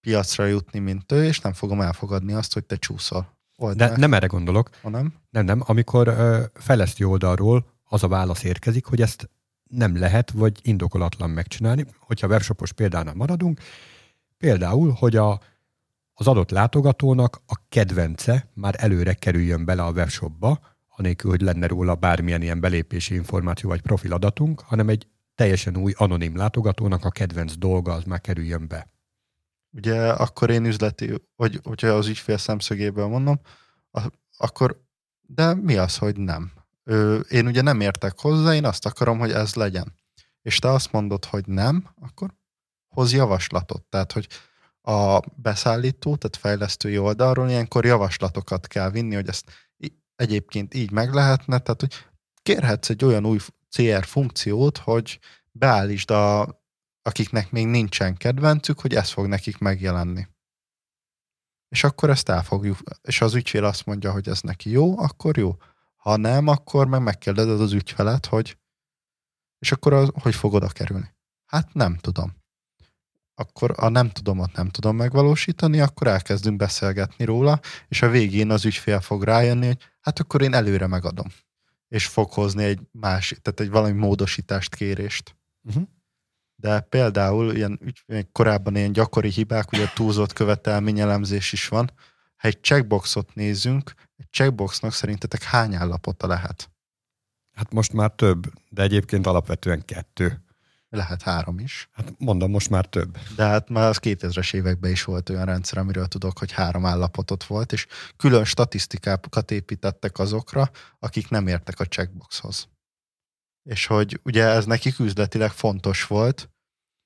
piacra jutni, mint ő, és nem fogom elfogadni azt, hogy te csúszol. Oldal. De nem erre gondolok. Ha nem? Nem, nem. Amikor ö, fejlesztő oldalról az a válasz érkezik, hogy ezt nem lehet, vagy indokolatlan megcsinálni. Hogyha webshopos példánál maradunk, például, hogy a, az adott látogatónak a kedvence már előre kerüljön bele a webshopba, anélkül, hogy lenne róla bármilyen ilyen belépési információ vagy profiladatunk, hanem egy teljesen új anonim látogatónak a kedvenc dolga az már kerüljön be. Ugye akkor én üzleti, hogy, hogyha az ügyfél szemszögéből mondom, a, akkor, de mi az, hogy nem? Ö, én ugye nem értek hozzá, én azt akarom, hogy ez legyen. És te azt mondod, hogy nem, akkor hoz javaslatot. Tehát, hogy a beszállító, tehát fejlesztői oldalról ilyenkor javaslatokat kell vinni, hogy ezt egyébként így meg lehetne. Tehát, hogy kérhetsz egy olyan új cé er funkciót, hogy beállítsd a akiknek még nincsen kedvencük, hogy ez fog nekik megjelenni. És akkor ezt elfogjuk, és az ügyfél azt mondja, hogy ez neki jó, akkor jó. Ha nem, akkor meg megkérdezed az ügyfelet, hogy és akkor az, hogy fog oda kerülni? Hát nem tudom. Akkor a nem tudomat nem tudom megvalósítani, akkor elkezdünk beszélgetni róla, és a végén az ügyfél fog rájönni, hogy hát akkor én előre megadom. És fog hozni egy másik, tehát egy valami módosítást, kérést. Uh-huh. De például ilyen, korábban ilyen gyakori hibák, ugye túlzott követelményelemzés is van. Ha egy checkboxot nézzünk, egy checkboxnak szerintetek hány állapota lehet? Hát most már több, de egyébként alapvetően kettő. Lehet három is. Hát mondom, most már több. De hát már az kétezres években is volt olyan rendszer, amiről tudok, hogy három állapotot volt, és külön statisztikákat építettek azokra, akik nem értek a checkboxhoz. És hogy ugye ez nekik üzletileg fontos volt,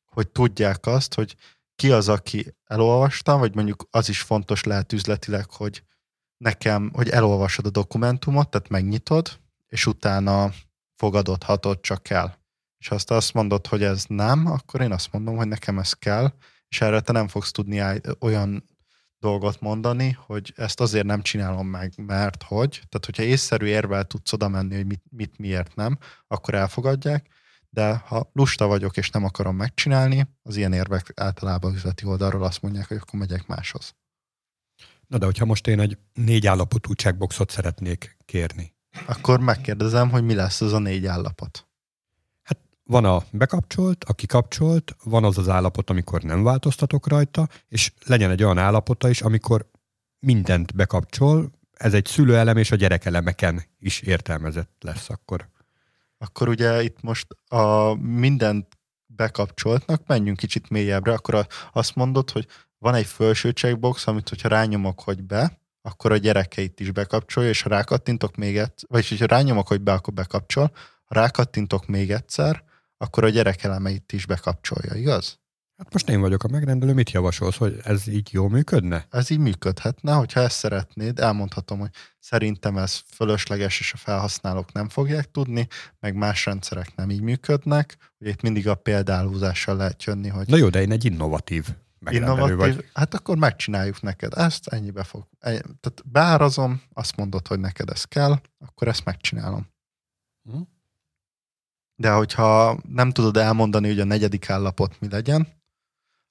hogy tudják azt, hogy ki az, aki elolvastam, vagy mondjuk az is fontos lehet üzletileg, hogy nekem, hogy elolvasod a dokumentumot, tehát megnyitod, és utána fogadod, hatod csak kell. És ha azt azt mondod, hogy ez nem, akkor én azt mondom, hogy nekem ez kell, és erre te nem fogsz tudni olyan dolgot mondani, hogy ezt azért nem csinálom meg, mert hogy, tehát hogyha észszerű érvel tudsz oda menni, hogy mit, mit miért nem, akkor elfogadják, de ha lusta vagyok és nem akarom megcsinálni, az ilyen érvek általában üzleti oldalról azt mondják, hogy akkor megyek máshoz. Na de hogyha most én egy négy állapotú checkboxot szeretnék kérni. Akkor megkérdezem, hogy mi lesz az a négy állapot. Hát van a bekapcsolt, a kikapcsolt, van az az állapot, amikor nem változtatok rajta, és legyen egy olyan állapota is, amikor mindent bekapcsol, ez egy szülőelem és a gyerekelemeken is értelmezett lesz akkor. Akkor ugye itt most a mindent bekapcsoltnak, menjünk kicsit mélyebbre, akkor azt mondod, hogy van egy felső checkbox, amit hogyha rányomok, hogy be, akkor a gyerekeit is bekapcsolja, és ha rákattintok még egyszer, vagyis hogyha rányomok, hogy be, akkor bekapcsol, rákattintok még egyszer, akkor a gyerek elemeit is bekapcsolja, igaz? Hát most én vagyok a megrendelő, mit javasolsz, hogy ez így jól működne? Ez így működhetne, hogyha ezt szeretnéd, elmondhatom, hogy szerintem ez fölösleges, és a felhasználók nem fogják tudni, meg más rendszerek nem így működnek, ugye itt mindig a példálózással lehet jönni, hogy... Na jó, de én egy innovatív megrendelő innovatív, vagy. Hát akkor megcsináljuk neked ezt, ennyibe fog... Ennyi, tehát beárazom, azt mondod, hogy neked ez kell, akkor ezt megcsinálom. Hm? De hogyha nem tudod elmondani, hogy a negyedik állapot mi legyen,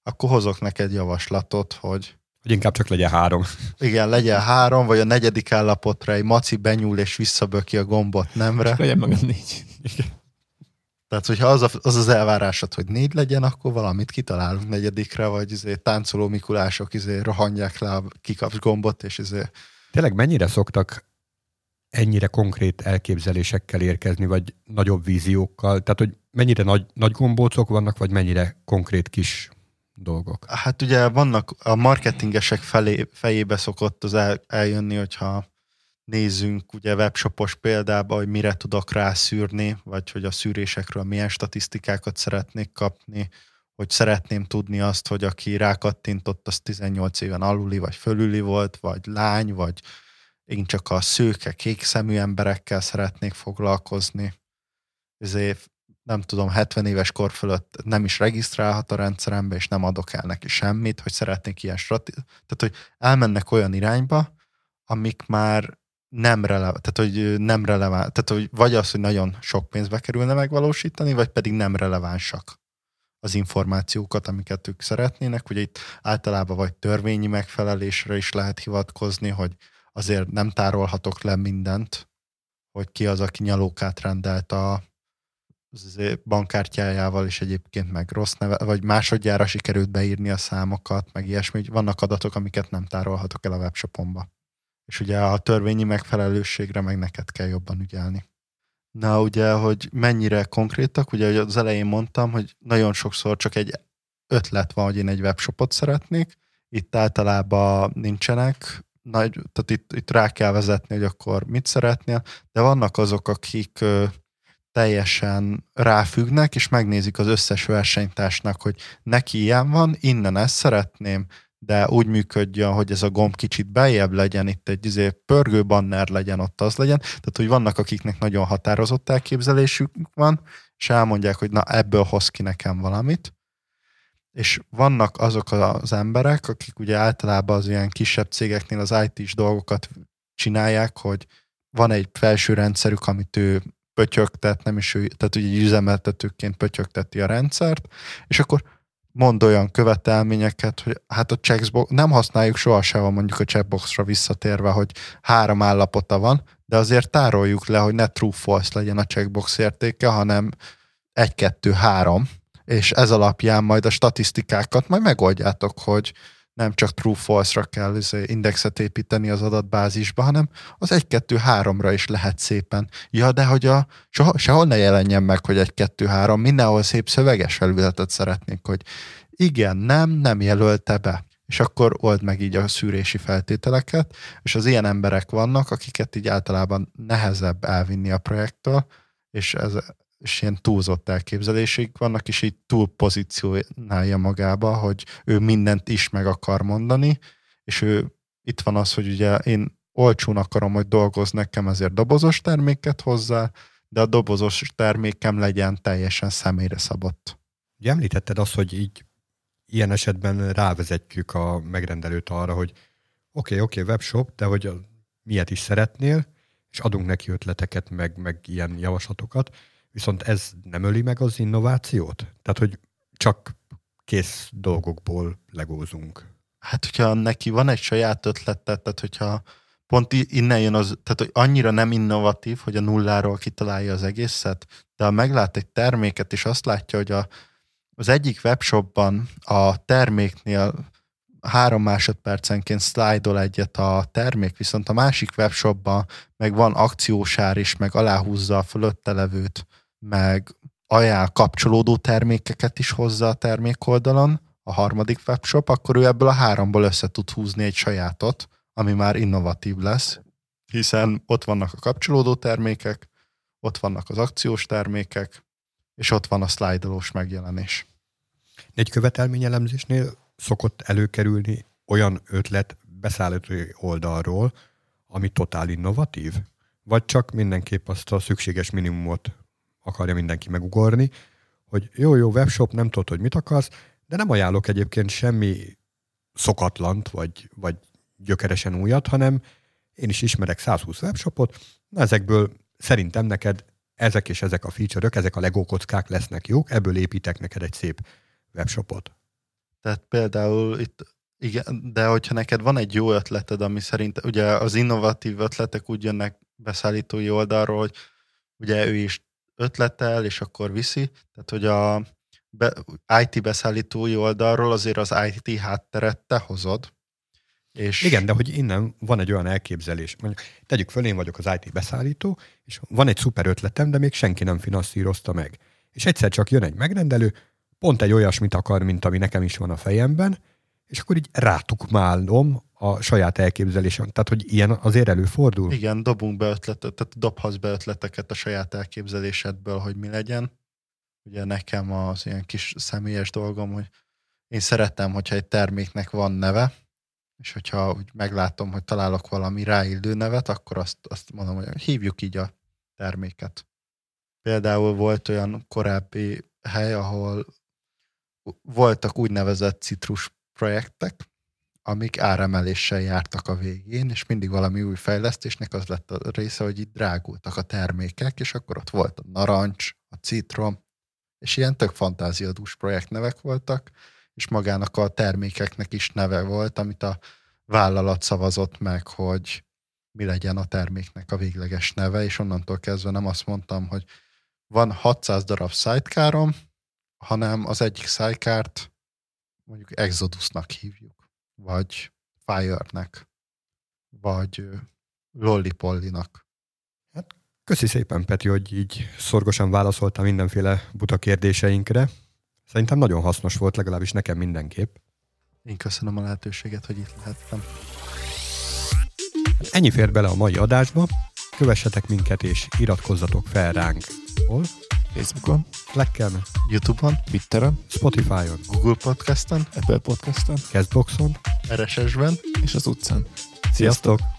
akkor hozok neked javaslatot, hogy... Hogy inkább csak legyen három. Igen, legyen három, vagy a negyedik állapotra egy maci benyúl és visszaböki a gombot nemre. És legyen meg a négy. Igen. Tehát, hogyha az, a, az az elvárásod, hogy négy legyen, akkor valamit kitalálunk negyedikre, vagy izé, táncoló mikulások izé, rohanják le a kikapsz gombot, és izé... Tényleg mennyire szoktak ennyire konkrét elképzelésekkel érkezni, vagy nagyobb víziókkal? Tehát, hogy mennyire nagy, nagy gombócok vannak, vagy mennyire konkrét kis dolgok? Hát ugye vannak, a marketingesek felé, fejébe szokott az el, eljönni, hogyha nézzünk ugye webshopos példába, hogy mire tudok rászűrni, vagy hogy a szűrésekről milyen statisztikákat szeretnék kapni, hogy szeretném tudni azt, hogy aki rákattintott, az tizennyolc éven aluli, vagy fölüli volt, vagy lány, vagy én csak a szőke, kékszemű emberekkel szeretnék foglalkozni. Ezért nem tudom, hetven éves kor fölött nem is regisztrálhat a rendszerembe, és nem adok el neki semmit, hogy szeretnék ilyen stratégiát. Tehát, hogy elmennek olyan irányba, amik már nem releváns, tehát, hogy nem releváns, tehát, hogy vagy az, hogy nagyon sok pénzbe kerülne megvalósítani, vagy pedig nem relevánsak az információkat, amiket ők szeretnének. Ugye itt általában vagy törvényi megfelelésre is lehet hivatkozni, hogy azért nem tárolhatok le mindent, hogy ki az, aki nyalókát rendelt a bankkártyájával, és egyébként meg rossz neve, vagy másodjára sikerült beírni a számokat, meg ilyesmi. Vannak adatok, amiket nem tárolhatok el a webshopomba. És ugye a törvényi megfelelőségre meg neked kell jobban ügyelni. Na ugye, hogy mennyire konkrétak, ugye az elején mondtam, hogy nagyon sokszor csak egy ötlet van, hogy én egy webshopot szeretnék. Itt általában nincsenek nagy, tehát itt, itt rá kell vezetni, hogy akkor mit szeretnél, de vannak azok, akik ö, teljesen ráfüggnek, és megnézik az összes versenytársnak, hogy neki ilyen van, innen ezt szeretném, de úgy működjön, hogy ez a gomb kicsit beljebb legyen, itt egy izé, pörgő banner legyen, ott az legyen, tehát hogy vannak, akiknek nagyon határozott elképzelésük van, és elmondják, hogy na ebből hoz ki nekem valamit. És vannak azok az emberek, akik ugye általában az ilyen kisebb cégeknél az í té-s dolgokat csinálják, hogy van egy felső rendszerük, amit ő pötyögtet, nem is ő, tehát ugye üzemeltetőként pötyögteti a rendszert, és akkor mond olyan követelményeket, hogy hát a checkbox, nem használjuk sohasem mondjuk a checkboxra visszatérve, hogy három állapota van, de azért tároljuk le, hogy ne true-false legyen a checkbox értéke, hanem egy, kettő, három, és ez alapján majd a statisztikákat majd megoldjátok, hogy nem csak true-false-ra kell indexet építeni az adatbázisba, hanem az egy kettő három-ra is lehet szépen. Ja, de hogy a, soha, sehol ne jelenjen meg, hogy egy kettő három, mindenhol szép szöveges felületet szeretnék, hogy igen, nem, nem jelölte be. És akkor old meg így a szűrési feltételeket, és az ilyen emberek vannak, akiket így általában nehezebb elvinni a projekttől, és ez... és ilyen túlzott elképzelésig vannak, és így túl pozícionálja magába, hogy ő mindent is meg akar mondani, és ő itt van az, hogy ugye én olcsón akarom, hogy dolgozz nekem ezért dobozos terméket hozzá, de a dobozos termékem legyen teljesen személyre szabott. Ugye említetted azt, hogy így ilyen esetben rávezetjük a megrendelőt arra, hogy oké, oké, webshop, de hogy miért is szeretnél, és adunk neki ötleteket, meg, meg ilyen javaslatokat. Viszont ez nem öli meg az innovációt? Tehát, hogy csak kész dolgokból legózunk. Hát, hogyha neki van egy saját ötlete, tehát hogyha pont innen jön az, tehát, hogy annyira nem innovatív, hogy a nulláról kitalálja az egészet, de ha meglát egy terméket, és azt látja, hogy a, az egyik webshopban a terméknél három másodpercenként szlájdol egyet a termék, viszont a másik webshopban meg van akciósár is, meg aláhúzza a fölötte levőt, meg ajánl kapcsolódó termékeket is hozzá a termék oldalon, a harmadik webshop, akkor ő ebből a háromból össze tud húzni egy sajátot, ami már innovatív lesz, hiszen ott vannak a kapcsolódó termékek, ott vannak az akciós termékek, és ott van a szlájdolós megjelenés. De egy követelményelemzésnél szokott előkerülni olyan ötlet beszállítói oldalról, ami totál innovatív, vagy csak mindenképp azt a szükséges minimumot akarja mindenki megugorni, hogy jó-jó webshop, nem tudod, hogy mit akarsz, de nem ajánlok egyébként semmi szokatlant, vagy, vagy gyökeresen újat, hanem én is ismerek százhúsz webshopot, na ezekből szerintem neked ezek és ezek a feature-ök, ezek a legókockák lesznek jók, ebből építek neked egy szép webshopot. Tehát például itt, igen, de hogyha neked van egy jó ötleted, ami szerint, ugye az innovatív ötletek úgy jönnek beszállítói oldalról, hogy ugye ő is ötletel, és akkor viszi, tehát hogy a be, i té beszállítói oldalról azért az i té hátteret te hozod. És... Igen, de hogy innen van egy olyan elképzelés. Mondjuk, tegyük föl, én vagyok az i té beszállító, és van egy szuper ötletem, de még senki nem finanszírozta meg. És egyszer csak jön egy megrendelő, pont egy olyasmit akar, mint ami nekem is van a fejemben, és akkor így rátukmálom a saját elképzelésem. Tehát, hogy ilyen azért előfordul. Igen, dobunk be ötletet, tehát dobhatsz be ötleteket a saját elképzelésedből, hogy mi legyen. Ugye nekem az ilyen kis személyes dolgom, hogy én szeretem, hogyha egy terméknek van neve, és hogyha úgy meglátom, hogy találok valami ráillő nevet, akkor azt, azt mondom, hogy hívjuk így a terméket. Például volt olyan korábbi hely, ahol voltak úgynevezett citrus projektek, amik áremeléssel jártak a végén, és mindig valami új fejlesztésnek az lett a része, hogy itt drágultak a termékek, és akkor ott volt a narancs, a citrom, és ilyen tök fantáziadús projektnevek voltak, és magának a termékeknek is neve volt, amit a vállalat szavazott meg, hogy mi legyen a terméknek a végleges neve, és onnantól kezdve nem azt mondtam, hogy van hatszáz darab sidecarom, hanem az egyik sidecart mondjuk Exodusnak hívjuk, vagy Fire-nek, vagy Lollipollinak. Hát, köszi szépen, Peti, hogy így szorgosan válaszoltam mindenféle buta kérdéseinkre. Szerintem nagyon hasznos volt, legalábbis nekem mindenképp. Én köszönöm a lehetőséget, hogy itt lehettem. Ennyi fér bele a mai adásba. Kövessetek minket és iratkozzatok fel ránk. Hol? Facebookon, Slacken, YouTube-on, Twitteren, Spotify-on, Google Podcasten, Apple Podcasten, Castboxon, er es es-ben és az utcán. Sziasztok!